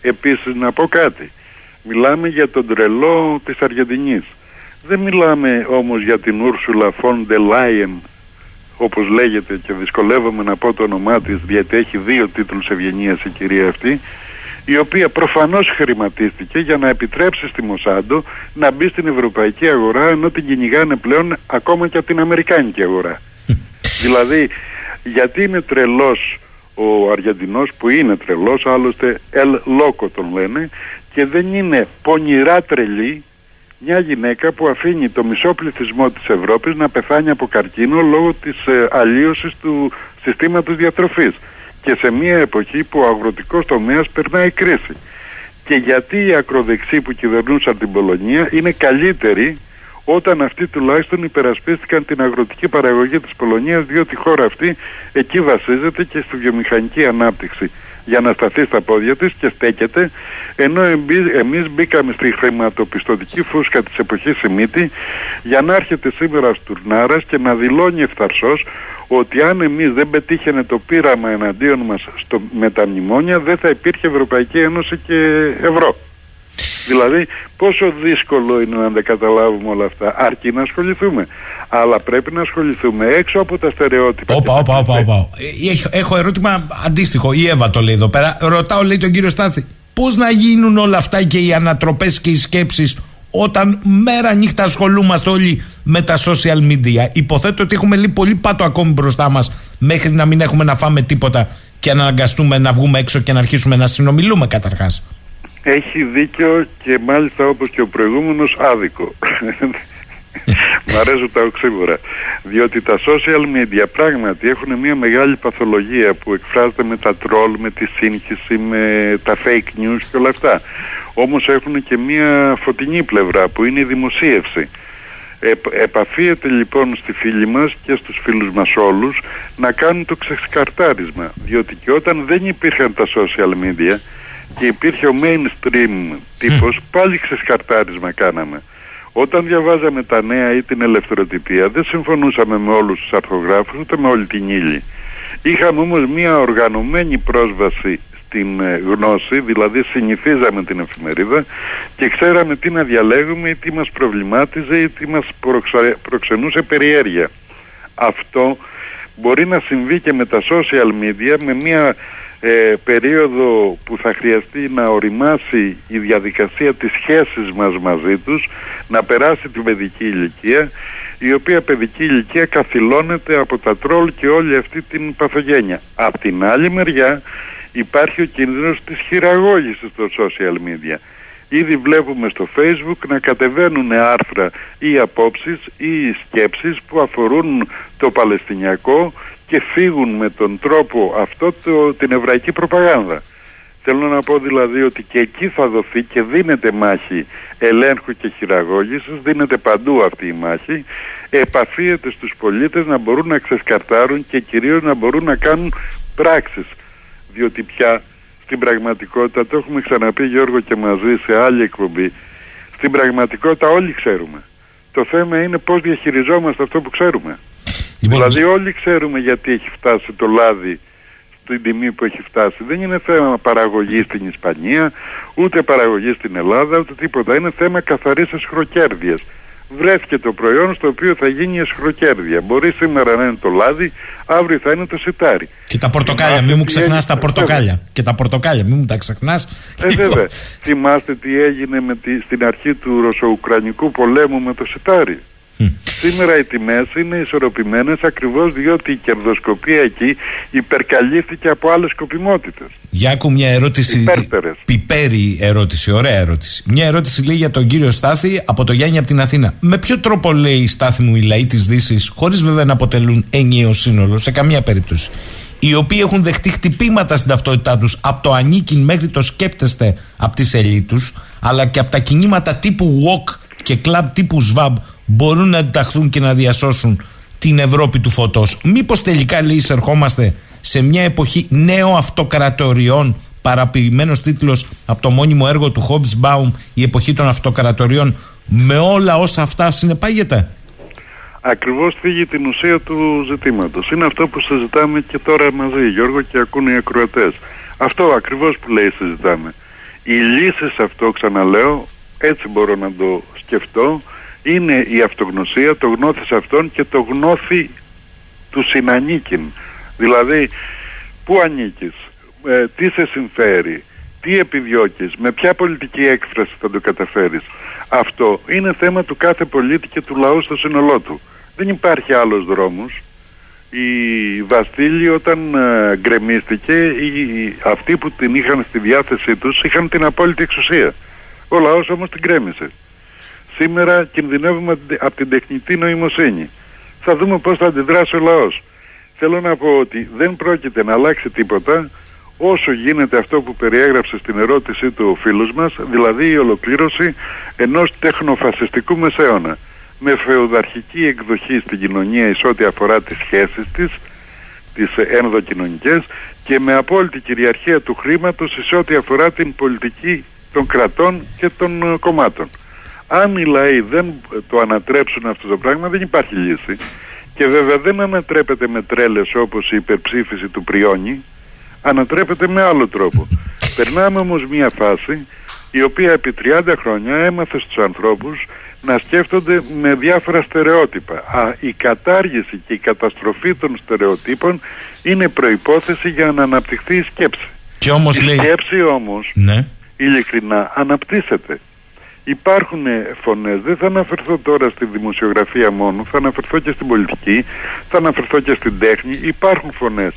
Επίσης να πω κάτι. Μιλάμε για τον τρελό της Αργεντινής. Δεν μιλάμε όμως για την Ούρσουλα Φον Ντερ Λάιεν, όπως λέγεται, και δυσκολεύομαι να πω το όνομά της, γιατί έχει δύο τίτλους ευγενίας η κυρία αυτή, η οποία προφανώς χρηματίστηκε για να επιτρέψει στη Μοσάντο να μπει στην ευρωπαϊκή αγορά, ενώ την κυνηγάνε πλέον ακόμα και από την αμερικάνικη αγορά. Δηλαδή, γιατί είναι τρελός ο Αργεντινός, που είναι τρελός, άλλωστε El Loco τον λένε, και δεν είναι πονηρά τρελή μια γυναίκα που αφήνει το μισό πληθυσμό της Ευρώπης να πεθάνει από καρκίνο λόγω της αλλίωσης του συστήματος διατροφής, και σε μια εποχή που ο αγροτικός τομέας περνάει κρίση. Και γιατί οι ακροδεξοί που κυβερνούσαν την Πολωνία είναι καλύτεροι, όταν αυτοί τουλάχιστον υπερασπίστηκαν την αγροτική παραγωγή της Πολωνίας, διότι η χώρα αυτή εκεί βασίζεται και στη βιομηχανική ανάπτυξη για να σταθεί στα πόδια της και στέκεται, ενώ εμείς μπήκαμε στη χρηματοπιστωτική φούσκα της εποχής Σιμίτη για να έρχεται σήμερα στουρνάρας και να δηλώνει ευθαρσός ότι αν εμείς δεν πετύχαινε το πείραμα εναντίον μας με τα μνημόνια, δεν θα υπήρχε Ευρωπαϊκή Ένωση και Ευρώ. Δηλαδή, πόσο δύσκολο είναι να τα καταλάβουμε όλα αυτά, αρκεί να ασχοληθούμε. Αλλά πρέπει να ασχοληθούμε έξω από τα στερεότυπα. Όπα. Έχω ερώτημα αντίστοιχο. Η Εύα το λέει εδώ πέρα. Ρωτάω, λέει, τον κύριο Στάθη, πώς να γίνουν όλα αυτά και οι ανατροπές και οι σκέψεις, όταν μέρα νύχτα ασχολούμαστε όλοι με τα social media. Υποθέτω ότι έχουμε πολύ πάτο ακόμη μπροστά μας, μέχρι να μην έχουμε να φάμε τίποτα και να αναγκαστούμε να βγούμε έξω και να αρχίσουμε να συνομιλούμε καταρχάς. Έχει δίκιο, και μάλιστα όπως και ο προηγούμενος άδικο. Μ' αρέσουν τα οξύμορα. Διότι τα social media πράγματι έχουν μια μεγάλη παθολογία που εκφράζεται με τα τρόλ, με τη σύγχυση, με τα fake news και όλα αυτά. Όμως έχουν και μια φωτεινή πλευρά που είναι η δημοσίευση. Επαφίεται λοιπόν στη φίλη μας και στους φίλους μας όλους να κάνουν το ξεσκαρτάρισμα. Διότι και όταν δεν υπήρχαν τα social media και υπήρχε ο mainstream τύπος, πάλι ξεσκαρτάρισμα κάναμε. Όταν διαβάζαμε τα νέα ή την ελευθεροτυπία, δεν συμφωνούσαμε με όλους τους αρθρογράφους ούτε με όλη την ύλη. Είχαμε όμως μια οργανωμένη πρόσβαση στην γνώση, δηλαδή συνηθίζαμε την εφημερίδα και ξέραμε τι να διαλέγουμε ή τι μας προβλημάτιζε ή τι μας προξενούσε περιέργεια. Αυτό μπορεί να συμβεί και με τα social media, με μια περίοδο που θα χρειαστεί να οριμάσει η διαδικασία της σχέσης μας μαζί τους, να περάσει την παιδική ηλικία, η οποία παιδική ηλικία καθυλώνεται από τα τρόλ και όλη αυτή την παθογένεια. Απ' την άλλη μεριά, υπάρχει ο κίνδυνος της χειραγώγησης στο social media. Ήδη βλέπουμε στο Facebook να κατεβαίνουν άρθρα ή απόψεις ή σκέψεις που αφορούν το Παλαιστινιακό και φύγουν με τον τρόπο αυτό την εβραϊκή προπαγάνδα. Θέλω να πω δηλαδή ότι και εκεί θα δοθεί και δίνεται μάχη ελέγχου και χειραγώγησης, δίνεται παντού αυτή η μάχη, επαφίεται στους πολίτες να μπορούν να ξεσκαρτάρουν και κυρίως να μπορούν να κάνουν πράξεις, διότι πια στην πραγματικότητα, το έχουμε ξαναπεί Γιώργο και μαζί σε άλλη εκπομπή, στην πραγματικότητα όλοι ξέρουμε. Το θέμα είναι πώς διαχειριζόμαστε αυτό που ξέρουμε. Δηλαδή όλοι ξέρουμε γιατί έχει φτάσει το λάδι στην τιμή που έχει φτάσει. Δεν είναι θέμα παραγωγής στην Ισπανία, ούτε παραγωγής στην Ελλάδα, ούτε τίποτα. Είναι θέμα καθαρής αισχροκέρδειας. Βρέθηκε το προϊόν στο οποίο θα γίνει αισχροκέρδεια. Μπορεί σήμερα να είναι το λάδι, αύριο θα είναι το σιτάρι. Και τα πορτοκάλια, θυμάστε, μην μου ξεχνάς τα πορτοκάλια. Και τα πορτοκάλια, μην μου τα ξεχνάς. Βέβαια. Θυμάστε τι έγινε στην αρχή του ρωσο-ουκρανικού πολέμου με το σιτάρι. Σήμερα οι τιμές είναι ισορροπημένες ακριβώς διότι η κερδοσκοπία εκεί υπερκαλύφθηκε από άλλες σκοπιμότητες. Για άκου μια ερώτηση. Πιπέρι ερώτηση, ωραία ερώτηση. Μια ερώτηση λέει για τον κύριο Στάθη από το Γιάννη από την Αθήνα. Με ποιο τρόπο, λέει, Στάθη μου, οι λαοί της Δύσης, χωρίς βέβαια να αποτελούν ενιαίο σύνολο σε καμία περίπτωση, οι οποίοι έχουν δεχτεί χτυπήματα στην ταυτότητά τους, από το ανήκειν μέχρι το σκέπτεστε από τις ελίτ τους, αλλά και από τα κινήματα τύπου walk και club τύπου SWAB, μπορούν να αντιταχθούν και να διασώσουν την Ευρώπη του φωτός? Μήπως τελικά, λέει, εισερχόμαστε σε μια εποχή νέων αυτοκρατοριών, παραποιημένος τίτλος από το μόνιμο έργο του Χόμπσμπαουμ, η εποχή των αυτοκρατοριών, με όλα όσα αυτά συνεπάγεται? Ακριβώς φύγει την ουσία του ζητήματος. Είναι αυτό που συζητάμε και τώρα μαζί, Γιώργο, και ακούνε οι ακροατές. Αυτό ακριβώς που λέει συζητάμε. Οι λύσεις σε αυτό, ξαναλέω, έτσι μπορώ να το σκεφτώ, είναι η αυτογνωσία, το γνώθις αυτών και το γνώθι του συνανίκην. Δηλαδή, πού ανήκεις, τι σε συμφέρει, τι επιδιώκεις, με ποια πολιτική έκφραση θα το καταφέρεις. Αυτό είναι θέμα του κάθε πολίτη και του λαού στο σύνολό του. Δεν υπάρχει άλλος δρόμος. Η Βαστίλη όταν γκρεμίστηκε, αυτοί που την είχαν στη διάθεσή τους είχαν την απόλυτη εξουσία. Ο λαός όμως την γκρέμισε. Σήμερα κινδυνεύουμε από την τεχνητή νοημοσύνη. Θα δούμε πώς θα αντιδράσει ο λαός. Θέλω να πω ότι δεν πρόκειται να αλλάξει τίποτα όσο γίνεται αυτό που περιέγραψε στην ερώτησή του ο φίλος μας, δηλαδή η ολοκλήρωση ενός τεχνοφασιστικού μεσαίωνα με φεουδαρχική εκδοχή στην κοινωνία σε ό,τι αφορά τις σχέσεις της, τις ενδοκοινωνικές, και με απόλυτη κυριαρχία του χρήματος σε ό,τι αφορά την πολιτική των κρατών και των κομμάτων. Αν οι λαοί δεν το ανατρέψουν αυτό το πράγμα, δεν υπάρχει λύση. Και βέβαια δεν ανατρέπεται με τρέλες όπως η υπερψήφιση του Πριόνι, ανατρέπεται με άλλο τρόπο. Περνάμε όμως μια φάση η οποία επί 30 χρόνια έμαθε στους ανθρώπους να σκέφτονται με διάφορα στερεότυπα. Η κατάργηση και η καταστροφή των στερεοτύπων είναι προϋπόθεση για να αναπτυχθεί η σκέψη. Και όμως, η σκέψη όμως, ναι, ειλικρινά αναπτύσσεται. Υπάρχουν φωνές, δεν θα αναφερθώ τώρα στη δημοσιογραφία μόνο, θα αναφερθώ και στην πολιτική, θα αναφερθώ και στην τέχνη. Υπάρχουν φωνές.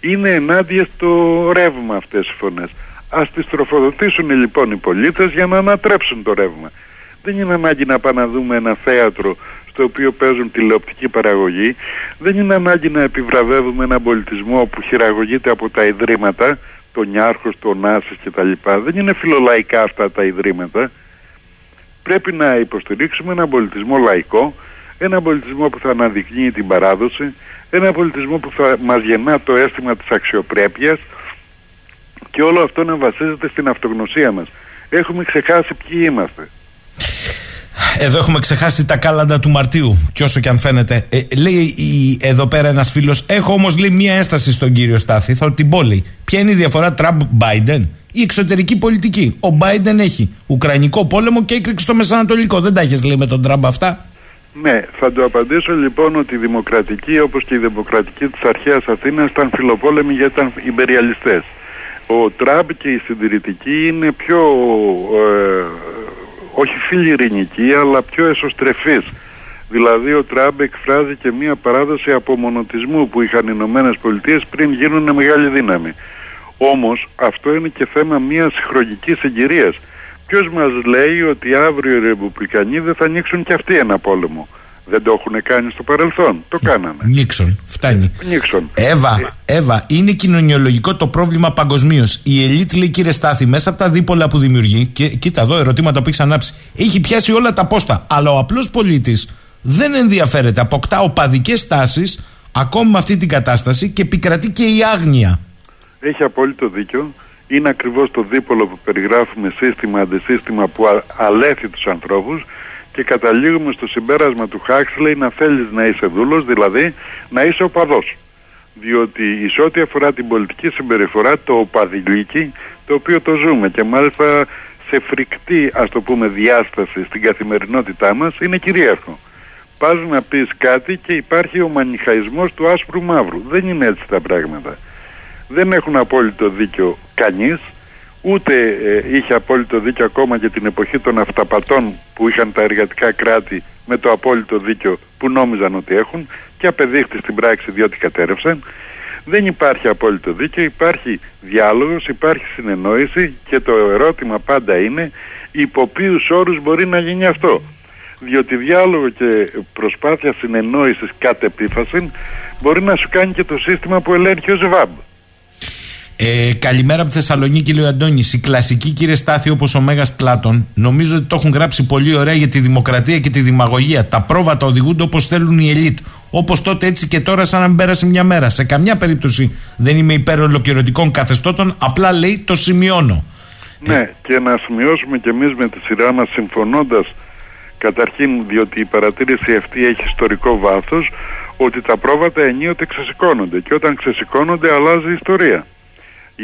Είναι ενάντια στο ρεύμα αυτές οι φωνές. Ας τις τροφοδοτήσουν λοιπόν οι πολίτες για να ανατρέψουν το ρεύμα. Δεν είναι ανάγκη να πάμε να δούμε ένα θέατρο στο οποίο παίζουν τηλεοπτική παραγωγή. Δεν είναι ανάγκη να επιβραβεύουμε έναν πολιτισμό που χειραγωγείται από τα ιδρύματα, το Νιάρχος, το Νάσης κτλ. Δεν είναι φιλολαϊκά αυτά τα ιδρύματα. Πρέπει να υποστηρίξουμε έναν πολιτισμό λαϊκό, έναν πολιτισμό που θα αναδεικνύει την παράδοση, έναν πολιτισμό που θα μας γεννά το αίσθημα της αξιοπρέπειας, και όλο αυτό να βασίζεται στην αυτογνωσία μας. Έχουμε ξεχάσει ποιοι είμαστε. Εδώ έχουμε ξεχάσει τα κάλαντα του Μαρτίου, και όσο και αν φαίνεται. Λέει εδώ πέρα ένας φίλος, έχω όμως, λέει, μία ένσταση στον κύριο Στάθη, θα την πω, λέει. Ποια είναι η διαφορά Τραμπ-Μπάιντεν? Η εξωτερική πολιτική. Ο Μπάιντεν έχει ουκρανικό πόλεμο και έκρηξη στο Μεσανατολικό. Δεν τα έχεις, λέει, με τον Τραμπ αυτά. Ναι, θα του απαντήσω λοιπόν ότι η δημοκρατική, όπως και η δημοκρατική της αρχαίας Αθήνας, ήταν φιλοπόλεμοι γιατί ήταν ιμπεριαλιστές. Ο Τραμπ και η συντηρητική είναι πιο, όχι φιλιρινική, αλλά πιο εσωστρεφής. Δηλαδή ο Τραμπ εκφράζει και μία παράδοση απομονωτισμού που είχαν οι Ηνωμένες Πολιτείες πριν γίνουν μεγάλη δύναμη. Όμως αυτό είναι και θέμα μιας χρονικής συγκυρίας. Ποιος μας λέει ότι αύριο οι ρεπουμπλικανοί δεν θα ανοίξουν και αυτοί ένα πόλεμο? Δεν το έχουν κάνει στο παρελθόν. Το κάνανε. Νίξον. Φτάνει. Νίξον. Εύα, είναι κοινωνιολογικό το πρόβλημα παγκοσμίως. Η ελίτ, λέει, κύριε Στάθη, μέσα από τα δίπολα που δημιουργεί, και κοίτα εδώ ερωτήματα που έχει ανάψει, έχει πιάσει όλα τα πόστα. Αλλά ο απλός πολίτης δεν ενδιαφέρεται. Αποκτά οπαδικές τάσεις ακόμη με αυτή την κατάσταση και επικρατεί και η άγνοια. Έχει απόλυτο δίκιο. Είναι ακριβώς το δίπολο που περιγράφουμε, σύστημα-αντισύστημα, που αλέθει τους ανθρώπους. Και καταλήγουμε στο συμπέρασμα του Χάξλεϊ να θέλεις να είσαι δούλος, δηλαδή να είσαι οπαδός. Διότι σε ό,τι αφορά την πολιτική συμπεριφορά, το οπαδηλίκι, το οποίο το ζούμε και μάλιστα σε φρικτή, ας το πούμε, διάσταση στην καθημερινότητά μας, είναι κυρίαρχο. Πας να πεις κάτι και υπάρχει ο μανιχαϊσμός του άσπρου μαύρου. Δεν είναι έτσι τα πράγματα. Δεν έχουν απόλυτο δίκιο κανείς. Ούτε είχε απόλυτο δίκιο ακόμα για την εποχή των αυταπατών που είχαν τα εργατικά κράτη με το απόλυτο δίκιο που νόμιζαν ότι έχουν και απεδείχθη στην πράξη διότι κατέρευσαν. Δεν υπάρχει απόλυτο δίκιο, υπάρχει διάλογος, υπάρχει συνεννόηση και το ερώτημα πάντα είναι υπό ποιους όρους μπορεί να γίνει αυτό. Διότι διάλογο και προσπάθεια συνεννόησης κατ' επίφαση μπορεί να σου κάνει και το σύστημα που ελέγχει ο ΖΒΑΜ. Καλημέρα από τη Θεσσαλονίκη, λέει ο Αντώνης. Η κλασική, κύριε Στάθη, όπως ο Μέγας Πλάτων, νομίζω ότι το έχουν γράψει πολύ ωραία για τη δημοκρατία και τη δημαγωγία. Τα πρόβατα οδηγούνται όπως θέλουν οι ελίτ. Όπως τότε, έτσι και τώρα, σαν να μην πέρασε μια μέρα. Σε καμιά περίπτωση δεν είμαι υπέρ ολοκληρωτικών καθεστώτων. Απλά, λέει, το σημειώνω. Ναι, και να σημειώσουμε κι εμείς με τη σειρά μας, συμφωνώντας καταρχήν, διότι η παρατήρηση αυτή έχει ιστορικό βάθος, ότι τα πρόβατα ενίοτε ξεσηκώνονται. Και όταν ξεσηκώνονται, αλλάζει η ιστορία.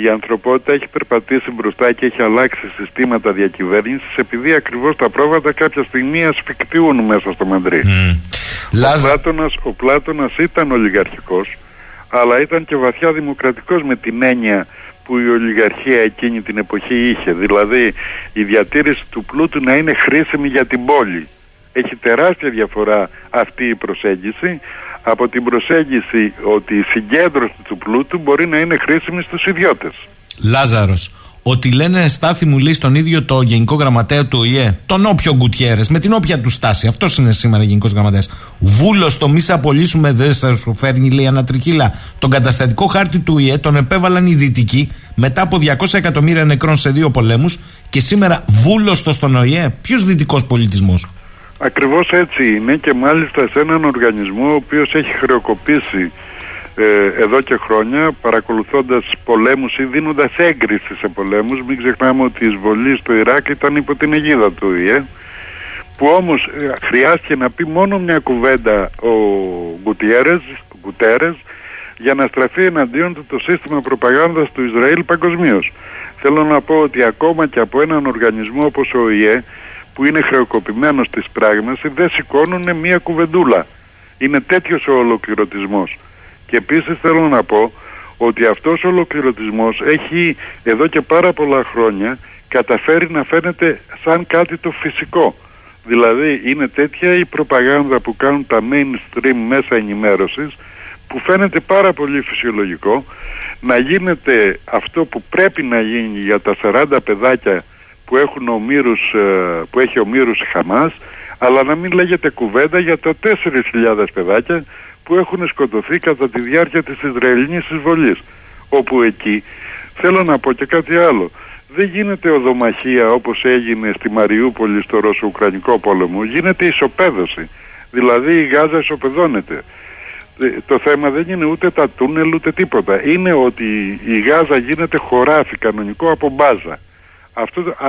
Η ανθρωπότητα έχει περπατήσει μπροστά και έχει αλλάξει συστήματα διακυβέρνησης επειδή ακριβώς τα πρόβατα κάποια στιγμή ασφικτιούν μέσα στο μαντρί. Ο Πλάτωνας ήταν ολιγαρχικός, αλλά ήταν και βαθιά δημοκρατικός με την έννοια που η ολιγαρχία εκείνη την εποχή είχε. Δηλαδή η διατήρηση του πλούτου να είναι χρήσιμη για την πόλη. Έχει τεράστια διαφορά αυτή η προσέγγιση από την προσέγγιση ότι η συγκέντρωση του πλούτου μπορεί να είναι χρήσιμη στους ιδιώτες. Λάζαρος, ότι λένε, Στάθη μου, λέει, στον ίδιο το Γενικό Γραμματέα του ΟΗΕ, τον όποιο Γκουτιέρες, με την όποια του στάση, αυτός είναι σήμερα Γενικός Γραμματέας, βούλος το μη σε απολύσουμε δεν σας φέρνει, λέει, ανατριχύλα. Τον καταστατικό χάρτη του ΟΗΕ τον επέβαλαν οι Δυτικοί μετά από 200 εκατομμύρια νεκρών σε 2 πολέμους και σήμερα βούλος το στον ΟΗΕ. Ποιος δυτικός πολιτισμός? Ακριβώς έτσι είναι και μάλιστα σε έναν οργανισμό ο οποίος έχει χρεοκοπήσει εδώ και χρόνια παρακολουθώντας πολέμους ή δίνοντας έγκριση σε πολέμους. Μην ξεχνάμε ότι η εισβολή στο Ιράκ ήταν υπό την αιγίδα του ΟΗΕ, που όμως χρειάστηκε να πει μόνο μια κουβέντα ο Γκουτιέρες για να στραφεί εναντίον του το σύστημα προπαγάνδας του Ισραήλ παγκοσμίως. Θέλω να πω ότι ακόμα και από έναν οργανισμό όπως ο ΟΗΕ, που είναι χρεοκοπημένος της πράγμασης, δεν σηκώνουν μία κουβεντούλα. Είναι τέτοιος ο ολοκληρωτισμός. Και επίσης θέλω να πω ότι αυτός ο ολοκληρωτισμός έχει εδώ και πάρα πολλά χρόνια καταφέρει να φαίνεται σαν κάτι το φυσικό. Δηλαδή είναι τέτοια η προπαγάνδα που κάνουν τα mainstream μέσα ενημέρωσης που φαίνεται πάρα πολύ φυσιολογικό να γίνεται αυτό που πρέπει να γίνει για τα 40 παιδάκια που έχει ο Μύρους η Χαμάς, αλλά να μην λέγεται κουβέντα για τα 4.000 παιδάκια που έχουν σκοτωθεί κατά τη διάρκεια της Ισραηλινής εισβολής. Όπου εκεί θέλω να πω και κάτι άλλο. Δεν γίνεται οδομαχία όπως έγινε στη Μαριούπολη στο Ρωσο-Ουκρανικό πόλεμο. Γίνεται ισοπαίδωση. Δηλαδή η Γάζα ισοπεδώνεται. Το θέμα δεν είναι ούτε τα τούνελ ούτε τίποτα. Είναι ότι η Γάζα γίνεται χωράφι κανονικό από μπάζα.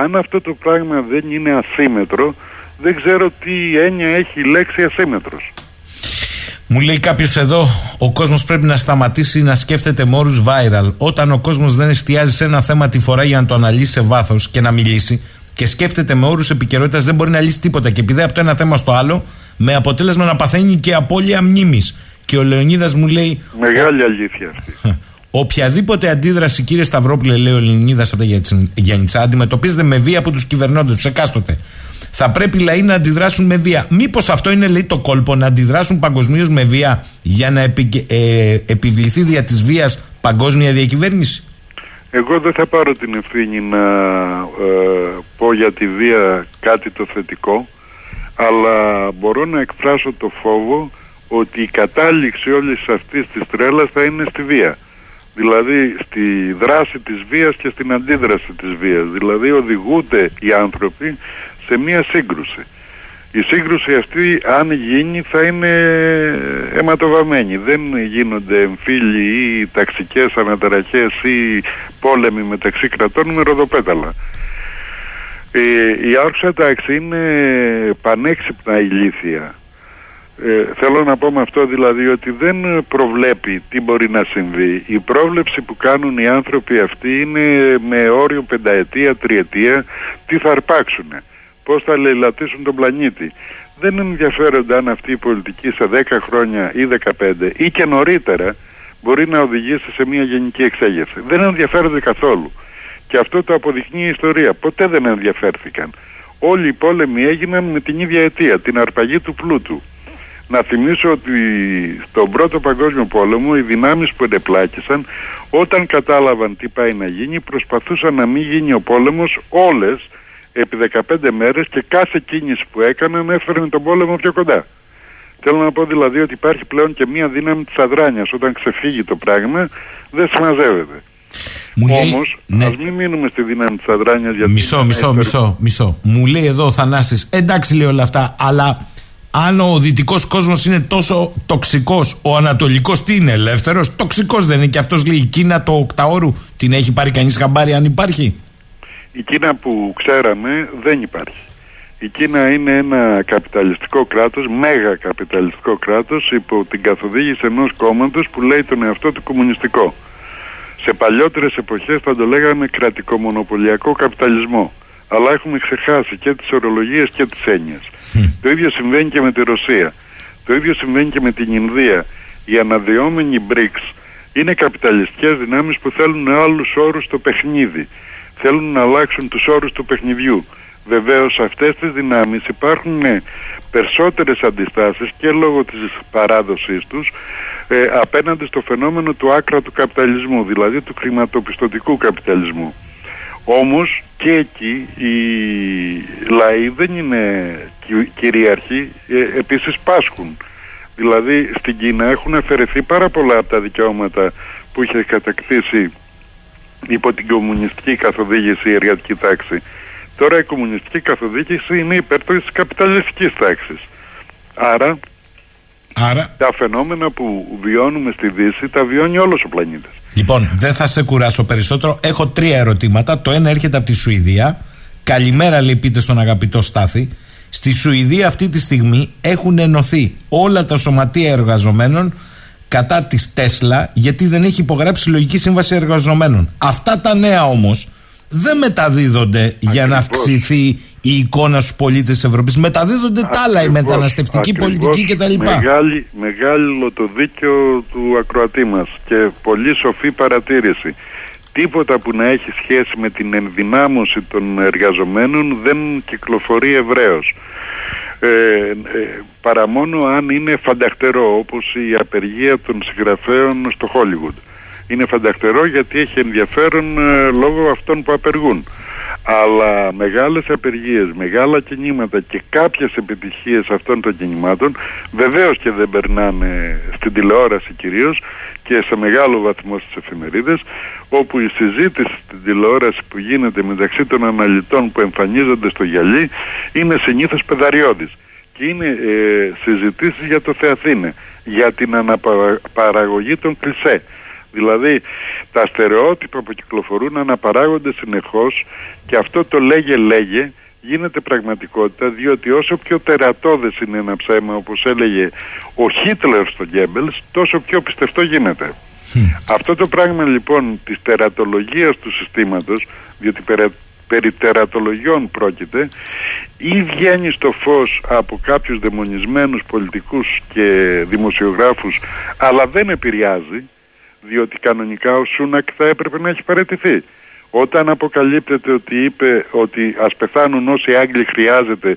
Αν αυτό το πράγμα δεν είναι ασύμετρο, δεν ξέρω τι έννοια έχει η λέξη ασύμετρος. Μου λέει κάποιος εδώ, ο κόσμος πρέπει να σταματήσει να σκέφτεται με όρους viral. Όταν ο κόσμος δεν εστιάζει σε ένα θέμα τη φορά για να το αναλύσει σε βάθος και να μιλήσει και σκέφτεται με όρους επικαιρότητας, δεν μπορεί να λύσει τίποτα. Και επειδή από το ένα θέμα στο άλλο, με αποτέλεσμα να παθαίνει και απώλεια μνήμης. Και ο Λεωνίδας μου λέει. Μεγάλη αλήθεια αυτή. Οποιαδήποτε αντίδραση, κύριε Σταυρόπουλε, λέει ο Ελληνίδας από τα Γιάννητσα, αντιμετωπίζεται με βία από τους κυβερνώντες τους εκάστοτε. Θα πρέπει οι λαοί να αντιδράσουν με βία. Μήπως αυτό είναι, λέει, το κόλπο, να αντιδράσουν παγκοσμίως με βία για να επιβληθεί δια της βίας παγκόσμια διακυβέρνηση? Εγώ δεν θα πάρω την ευθύνη να πω για τη βία κάτι το θετικό, αλλά μπορώ να εκφράσω το φόβο ότι η κατάληξη όλης αυτής της τρέλας θα είναι στη βία. Δηλαδή στη δράση της βίας και στην αντίδραση της βίας. Δηλαδή οδηγούνται οι άνθρωποι σε μία σύγκρουση. Η σύγκρουση αυτή, αν γίνει, θα είναι αιματοβαμμένη. Δεν γίνονται εμφύλοι ή ταξικές αναταραχές ή πόλεμοι μεταξύ κρατών με ροδοπέταλα. Η άρχουσα τάξη είναι πανέξυπνα ηλίθια. Θέλω να πω με αυτό δηλαδή ότι δεν προβλέπει τι μπορεί να συμβεί. Η πρόβλεψη που κάνουν οι άνθρωποι αυτοί είναι με όριο πενταετία, τριετία, τι θα αρπάξουνε, πώς θα λαιλατίσουν τον πλανήτη. Δεν ενδιαφέρονται αν αυτή η πολιτική σε 10 χρόνια ή 15 ή και νωρίτερα μπορεί να οδηγήσει σε μια γενική εξέγερση. Δεν ενδιαφέρονται καθόλου. Και αυτό το αποδεικνύει η ιστορία. Ποτέ δεν ενδιαφέρθηκαν. Όλοι οι πόλεμοι έγιναν με την ίδια αιτία, την αρπαγή του πλούτου. Να θυμίσω ότι στον Πρώτο Παγκόσμιο Πόλεμο οι δυνάμεις που ενεπλάκησαν, όταν κατάλαβαν τι πάει να γίνει, προσπαθούσαν να μην γίνει ο πόλεμος όλες επί 15 μέρες και κάθε κίνηση που έκαναν έφερνε τον πόλεμο πιο κοντά. Θέλω να πω δηλαδή ότι υπάρχει πλέον και μία δύναμη της αδράνειας. Όταν ξεφύγει το πράγμα δεν συμμαζεύεται. Όμως, ναι, ας μην μείνουμε στη δύναμη της αδράνειας. Γιατί μισό. Μου λέει εδώ ο Θανάσης, εντάξει λέει όλα αυτά, αλλά αν ο δυτικός κόσμος είναι τόσο τοξικός, ο ανατολικός τι είναι, ελεύθερος? Τοξικός δεν είναι και αυτός, λέει. Η Κίνα το οκταώρου την έχει πάρει κανείς χαμπάρι, αν υπάρχει? Η Κίνα που ξέραμε δεν υπάρχει. Η Κίνα είναι ένα καπιταλιστικό κράτος, μέγα καπιταλιστικό κράτος, υπό την καθοδήγηση ενός κόμματος που λέει τον εαυτό του κομμουνιστικό. Σε παλιότερες εποχές θα το λέγαμε κρατικομονοπολιακό καπιταλισμό. Αλλά έχουμε ξεχάσει και τις ορολογίες και τις έννοιες. Το ίδιο συμβαίνει και με τη Ρωσία. Το ίδιο συμβαίνει και με την Ινδία. Οι αναδυόμενοι BRICS είναι καπιταλιστικές δυνάμεις που θέλουν άλλους όρους στο παιχνίδι. Θέλουν να αλλάξουν τους όρους του παιχνιδιού. Βεβαίως αυτές τις δυνάμεις υπάρχουν περισσότερες αντιστάσεις και λόγω της παράδοσης τους απέναντι στο φαινόμενο του άκρα του καπιταλισμού, δηλαδή του χρηματοπιστωτικού καπιταλισμού. Όμως και εκεί οι λαοί δεν είναι κυρίαρχοι, επίσης πάσχουν. Δηλαδή στην Κίνα έχουν αφαιρεθεί πάρα πολλά από τα δικαιώματα που είχε κατακτήσει υπό την κομμουνιστική καθοδήγηση η εργατική τάξη. Τώρα η κομμουνιστική καθοδήγηση είναι υπέρ της καπιταλιστικής τάξης. Άρα τα φαινόμενα που βιώνουμε στη Δύση τα βιώνει όλος ο πλανήτης. Λοιπόν, δεν θα σε κουράσω περισσότερο. Έχω 3 ερωτήματα. Το ένα έρχεται από τη Σουηδία. Καλημέρα, λέει, πείτε στον αγαπητό Στάθη. Στη Σουηδία αυτή τη στιγμή έχουν ενωθεί όλα τα σωματεία εργαζομένων κατά της Τέσλα, γιατί δεν έχει υπογράψει συλλογική σύμβαση εργαζομένων. Αυτά τα νέα όμως δεν μεταδίδονται για να αυξηθεί η εικόνα στους πολίτες της Ευρώπης. Μεταδίδονται τα άλλα, η μεταναστευτική πολιτική κτλ. Μεγάλο το δίκιο του ακροατή μας και πολύ σοφή παρατήρηση. Τίποτα που να έχει σχέση με την ενδυνάμωση των εργαζομένων δεν κυκλοφορεί ευρέως. Παρά μόνο αν είναι φανταχτερό, όπως η απεργία των συγγραφέων στο Χόλιγουντ. Είναι φανταχτερό γιατί έχει ενδιαφέρον λόγω αυτών που απεργούν. Αλλά μεγάλες απεργίες, μεγάλα κινήματα και κάποιες επιτυχίες αυτών των κινημάτων βεβαίως και δεν περνάνε στην τηλεόραση κυρίως και σε μεγάλο βαθμό στις εφημερίδες, όπου η συζήτηση στην τηλεόραση που γίνεται μεταξύ των αναλυτών που εμφανίζονται στο γυαλί είναι συνήθως παιδαριώδης. Και είναι συζητήσεις για το Θεαθήνε, για την αναπαραγωγή των κλισέ. Δηλαδή τα στερεότυπα που κυκλοφορούν αναπαράγονται συνεχώς και αυτό το λέγε γίνεται πραγματικότητα, διότι όσο πιο τερατώδες είναι ένα ψέμα, όπως έλεγε ο Χίτλερ στον Γκέμπελς, τόσο πιο πιστευτό γίνεται. Αυτό το πράγμα λοιπόν της τερατολογίας του συστήματος, διότι περί τερατολογιών πρόκειται, ή βγαίνει στο φως από κάποιους δαιμονισμένους πολιτικούς και δημοσιογράφους, αλλά δεν επηρεάζει, διότι κανονικά ο Σούνακ θα έπρεπε να έχει παραιτηθεί. Όταν αποκαλύπτεται ότι είπε ότι ας πεθάνουν όσοι Άγγλοι χρειάζεται,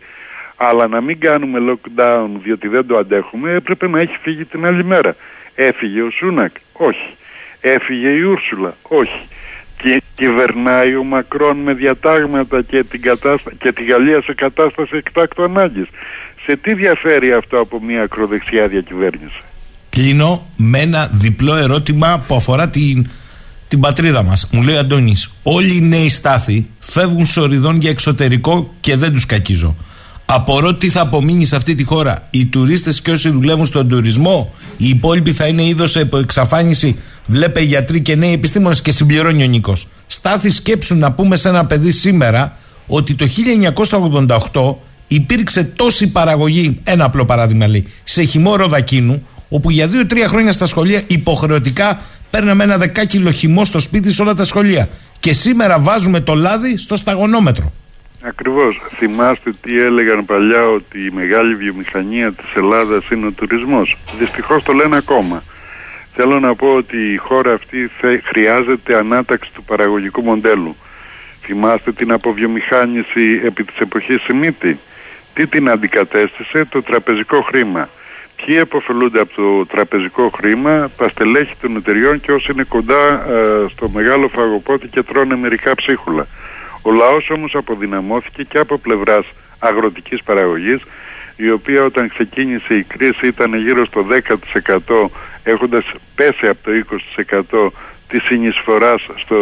αλλά να μην κάνουμε lockdown διότι δεν το αντέχουμε, έπρεπε να έχει φύγει την άλλη μέρα. Έφυγε ο Σούνακ? Όχι. Έφυγε η Ούρσουλα? Όχι. και κυβερνάει ο Μακρόν με διατάγματα και τη Γαλλία σε κατάσταση εκτάκτου ανάγκης. Σε τι διαφέρει αυτό από μια ακροδεξιά διακυβέρνηση? Κλείνω με ένα διπλό ερώτημα που αφορά την πατρίδα μας. Μου λέει ο Αντώνης, όλοι οι νέοι Στάθη φεύγουν σοριδών για εξωτερικό και δεν τους κακίζω. Απορώ τι θα απομείνει σε αυτή τη χώρα. Οι τουρίστες και όσοι δουλεύουν στον τουρισμό, οι υπόλοιποι θα είναι είδος εξαφάνιση. Βλέπε γιατροί και νέοι επιστήμονες. Και συμπληρώνει ο Νίκος. Στάθη, σκέψου να πούμε σε ένα παιδί σήμερα ότι το 1988 υπήρξε τόση παραγωγή. Ένα απλό παράδειγμα λέει. Σε χυμό ροδακίνου, όπου για 2-3 χρόνια στα σχολεία υποχρεωτικά παίρναμε ένα 10 κιλό χυμό στο σπίτι σε όλα τα σχολεία. Και σήμερα βάζουμε το λάδι στο σταγονόμετρο. Ακριβώς. Θυμάστε τι έλεγαν παλιά, ότι η μεγάλη βιομηχανία της Ελλάδας είναι ο τουρισμός. Δυστυχώς το λένε ακόμα. Θέλω να πω ότι η χώρα αυτή χρειάζεται ανάταξη του παραγωγικού μοντέλου. Θυμάστε την αποβιομηχάνηση επί της εποχής Σιμίτη. Τι την αντικατέστησε? Το τραπεζικό χρήμα. Ποιοι επωφελούνται από το τραπεζικό χρήμα? Τα στελέχη των εταιριών και όσοι είναι κοντά στο μεγάλο φαγοπότη και τρώνε μερικά ψίχουλα. Ο λαός όμως αποδυναμώθηκε και από πλευράς αγροτικής παραγωγής, η οποία όταν ξεκίνησε η κρίση ήταν γύρω στο 10%, έχοντας πέσει από το 20% της συνεισφοράς στο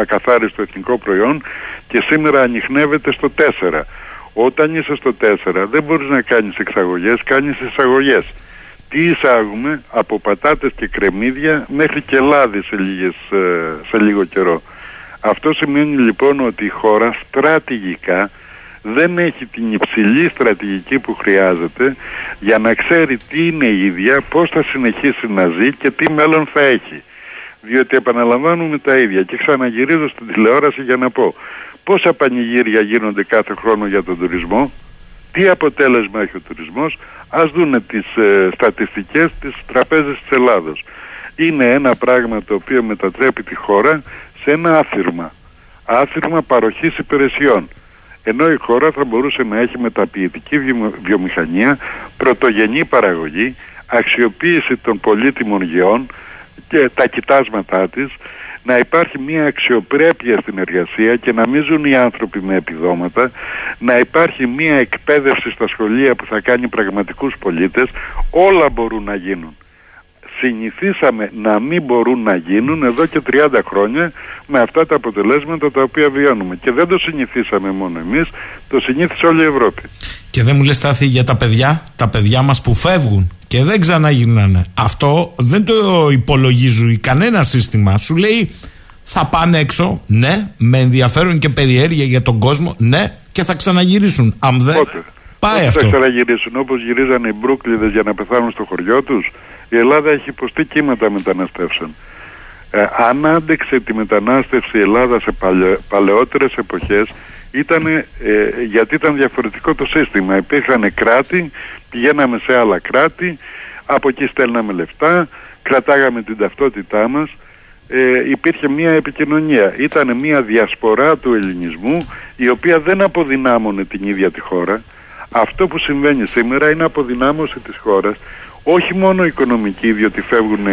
ακαθάριστο εθνικό προϊόν, και σήμερα ανιχνεύεται στο 4%. Όταν είσαι στο 4% δεν μπορείς να κάνεις εξαγωγές, κάνεις εισαγωγές. Τι εισάγουμε? Από πατάτες και κρεμμύδια μέχρι και λάδι σε λίγο καιρό. Αυτό σημαίνει λοιπόν ότι η χώρα στρατηγικά δεν έχει την υψηλή στρατηγική που χρειάζεται για να ξέρει τι είναι η ίδια, πώς θα συνεχίσει να ζει και τι μέλλον θα έχει. Διότι επαναλαμβάνουμε τα ίδια και ξαναγυρίζω στην τηλεόραση για να πω πόσα πανηγύρια γίνονται κάθε χρόνο για τον τουρισμό, τι αποτέλεσμα έχει ο τουρισμός. Ας δούνε τις στατιστικές της Τραπέζας της Ελλάδος. Είναι ένα πράγμα το οποίο μετατρέπει τη χώρα σε ένα άθυρμα παροχής υπηρεσιών, ενώ η χώρα θα μπορούσε να έχει μεταποιητική βιομηχανία, πρωτογενή παραγωγή, αξιοποίηση των πολύτιμων γεών και τα κοιτάσματά της, να υπάρχει μια αξιοπρέπεια στην εργασία και να μην ζουν οι άνθρωποι με επιδόματα, να υπάρχει μια εκπαίδευση στα σχολεία που θα κάνει πραγματικούς πολίτες. Όλα μπορούν να γίνουν. Συνηθίσαμε να μην μπορούν να γίνουν εδώ και 30 χρόνια με αυτά τα αποτελέσματα τα οποία βιώνουμε. Και δεν το συνηθίσαμε μόνο εμείς, το συνήθισε όλη η Ευρώπη. Και δεν μου λες, Στάθη, για τα παιδιά μας που φεύγουν και δεν ξαναγυρνάνε. Αυτό δεν το υπολογίζει κανένα σύστημα. Σου λέει θα πάνε έξω, ναι, με ενδιαφέρον και περιέργεια για τον κόσμο, ναι, και θα ξαναγυρίσουν. Αν δεν πάει αυτό. Θα ξαναγυρίσουν όπως γυρίζανε οι Μπρούκλιδες για να πεθάνουν στο χωριό τους. Η Ελλάδα έχει υποστεί κύματα μεταναστεύσεων. Αν άντεξε τη μετανάστευση η Ελλάδα σε παλαιότερες εποχές, γιατί ήταν διαφορετικό το σύστημα. Υπήρχαν κράτη, πηγαίναμε σε άλλα κράτη, από εκεί στέλναμε λεφτά, κρατάγαμε την ταυτότητά μας, υπήρχε μια επικοινωνία. Ήταν μια διασπορά του ελληνισμού, η οποία δεν αποδυνάμωνε την ίδια τη χώρα. Αυτό που συμβαίνει σήμερα είναι αποδυνάμωση της χώρας. Όχι μόνο οικονομική, διότι φεύγουν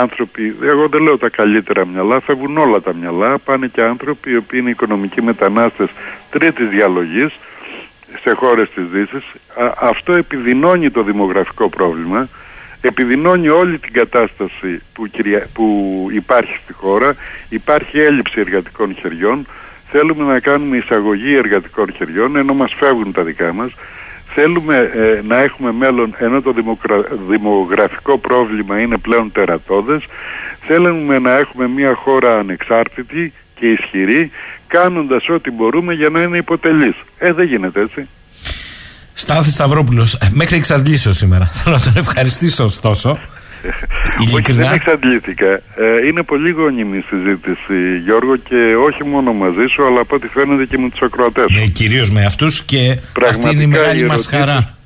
άνθρωποι, εγώ δεν λέω τα καλύτερα μυαλά, φεύγουν όλα τα μυαλά, πάνε και άνθρωποι οι οποίοι είναι οικονομικοί μετανάστες τρίτης διαλογής σε χώρες της Δύσης. Αυτό επιδεινώνει το δημογραφικό πρόβλημα, επιδεινώνει όλη την κατάσταση που υπάρχει στη χώρα. Υπάρχει έλλειψη εργατικών χεριών, θέλουμε να κάνουμε εισαγωγή εργατικών χεριών ενώ μας φεύγουν τα δικά μας. Θέλουμε να έχουμε μέλλον ενώ το δημογραφικό πρόβλημα είναι πλέον τερατώδες. Θέλουμε να έχουμε μια χώρα ανεξάρτητη και ισχυρή, κάνοντας ό,τι μπορούμε για να είναι υποτελής. Δεν γίνεται έτσι. Στάθη Σταυρόπουλος, μέχρι εξαντλήσω σήμερα. Θέλω να τον ευχαριστήσω ωστόσο. Όχι, δεν εξαντλήθηκα. Είναι πολύ γόνιμη η συζήτηση, Γιώργο, και όχι μόνο μαζί σου, αλλά από ό,τι φαίνεται και με τους ακροατές. Κυρίως με αυτούς, και πραγματικά αυτή είναι η μεγάλη μας χαρά.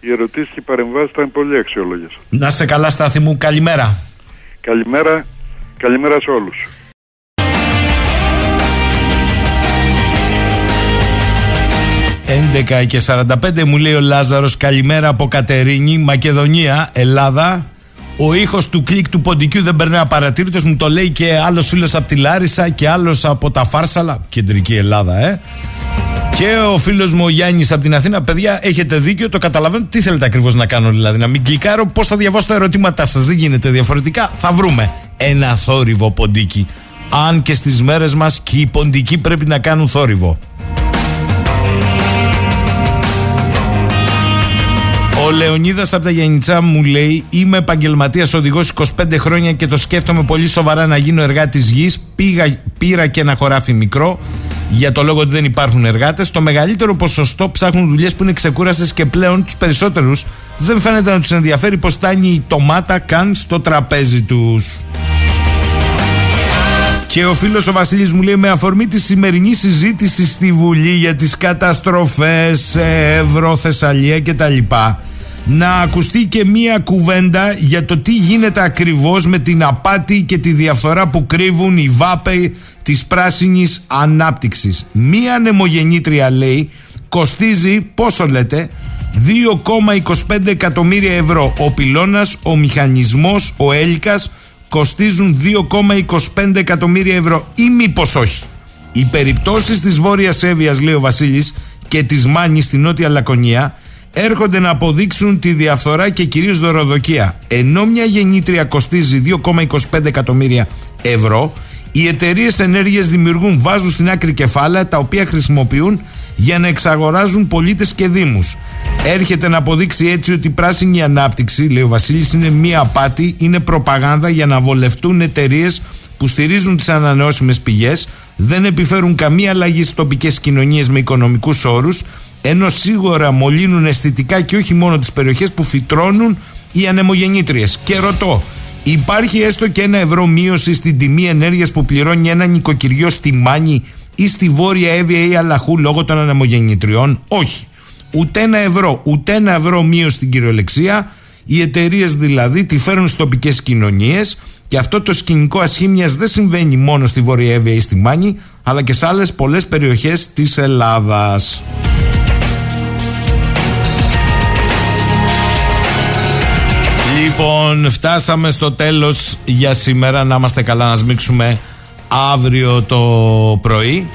Οι ερωτήσεις και οι παρεμβάσεις ήταν πολύ αξιόλογες. Να σε καλά, Στάθη μου. Καλημέρα. Καλημέρα σε όλους. «11 και 45» μου λέει ο Λάζαρος. Καλημέρα από Κατερίνη, Μακεδονία, Ελλάδα. Ο ήχος του κλικ του ποντικού δεν περνάει απαρατήρητος, μου το λέει και άλλος φίλος από τη Λάρισα και άλλος από τα Φάρσαλα, κεντρική Ελλάδα, Και ο φίλος μου ο Γιάννης από την Αθήνα. Παιδιά, έχετε δίκιο, το καταλαβαίνω. Τι θέλετε ακριβώς να κάνω, δηλαδή? Να μην κλικάρω? Πώς θα διαβάσω τα ερωτήματά σας? Δεν γίνεται διαφορετικά. Θα βρούμε ένα θόρυβο ποντίκι. Αν και στις μέρες μας και οι ποντικοί πρέπει να κάνουν θόρυβο. Ο Λεωνίδας από τα Γιαννιτσά μου λέει: είμαι επαγγελματίας οδηγός 25 χρόνια και το σκέφτομαι πολύ σοβαρά να γίνω εργάτης γης. Πήρα και ένα χωράφι μικρό για το λόγο ότι δεν υπάρχουν εργάτες. Το μεγαλύτερο ποσοστό ψάχνουν δουλειές που είναι ξεκούραστες και πλέον τους περισσότερους δεν φαίνεται να τους ενδιαφέρει πως φτάνει η τομάτα καν στο τραπέζι τους. Και ο φίλος ο Βασίλης μου λέει: με αφορμή τη σημερινή συζήτηση στη Βουλή για τις καταστροφές σε Ευρώ, Θεσσαλία κτλ., να ακουστεί και μία κουβέντα για το τι γίνεται ακριβώς με την απάτη και τη διαφθορά που κρύβουν οι βάπεοι της πράσινης ανάπτυξης. Μία ανεμογεννήτρια, λέει, κοστίζει, πόσο λέτε, 2,25 εκατομμύρια ευρώ. Ο πυλώνας, ο μηχανισμός, ο έλικας κοστίζουν 2,25 εκατομμύρια ευρώ. Ή μήπως όχι? Οι περιπτώσεις της Βόρειας Εύβοιας, λέει ο Βασίλης, και της Μάνης στη Νότια Λακωνία έρχονται να αποδείξουν τη διαφθορά και κυρίως δωροδοκία. Ενώ μια γεννήτρια κοστίζει 2,25 εκατομμύρια ευρώ, οι εταιρείες ενέργειας δημιουργούν, βάζουν στην άκρη κεφάλαια τα οποία χρησιμοποιούν για να εξαγοράζουν πολίτες και δήμους. Έρχεται να αποδείξει έτσι ότι η πράσινη ανάπτυξη, λέει ο Βασίλης, είναι μία απάτη, είναι προπαγάνδα για να βολευτούν εταιρείες που στηρίζουν τις ανανεώσιμες πηγές, δεν επιφέρουν καμία αλλαγή στις τοπικές κοινωνίες με οικονομικούς όρους, ενώ σίγουρα μολύνουν αισθητικά και όχι μόνο τις περιοχές που φυτρώνουν οι ανεμογεννήτριες. Και ρωτώ, υπάρχει έστω και ένα ευρώ μείωση στην τιμή ενέργειας που πληρώνει ένα νοικοκυριό στη Μάνη ή στη Βόρεια Εύβοια ή Αλαχού λόγω των ανεμογεννητριών? Όχι. Ούτε ένα ευρώ μείωση στην κυριολεξία. Οι εταιρείες δηλαδή τη φέρουν στις τοπικές κοινωνίες και αυτό το σκηνικό ασχήμιας δεν συμβαίνει μόνο στη Βόρεια Εύβοια ή στη Μάνη, αλλά και σε άλλες πολλές περιοχές της Ελλάδας. Λοιπόν, φτάσαμε στο τέλος για σήμερα. Να είμαστε καλά, να σμίξουμε αύριο το πρωί.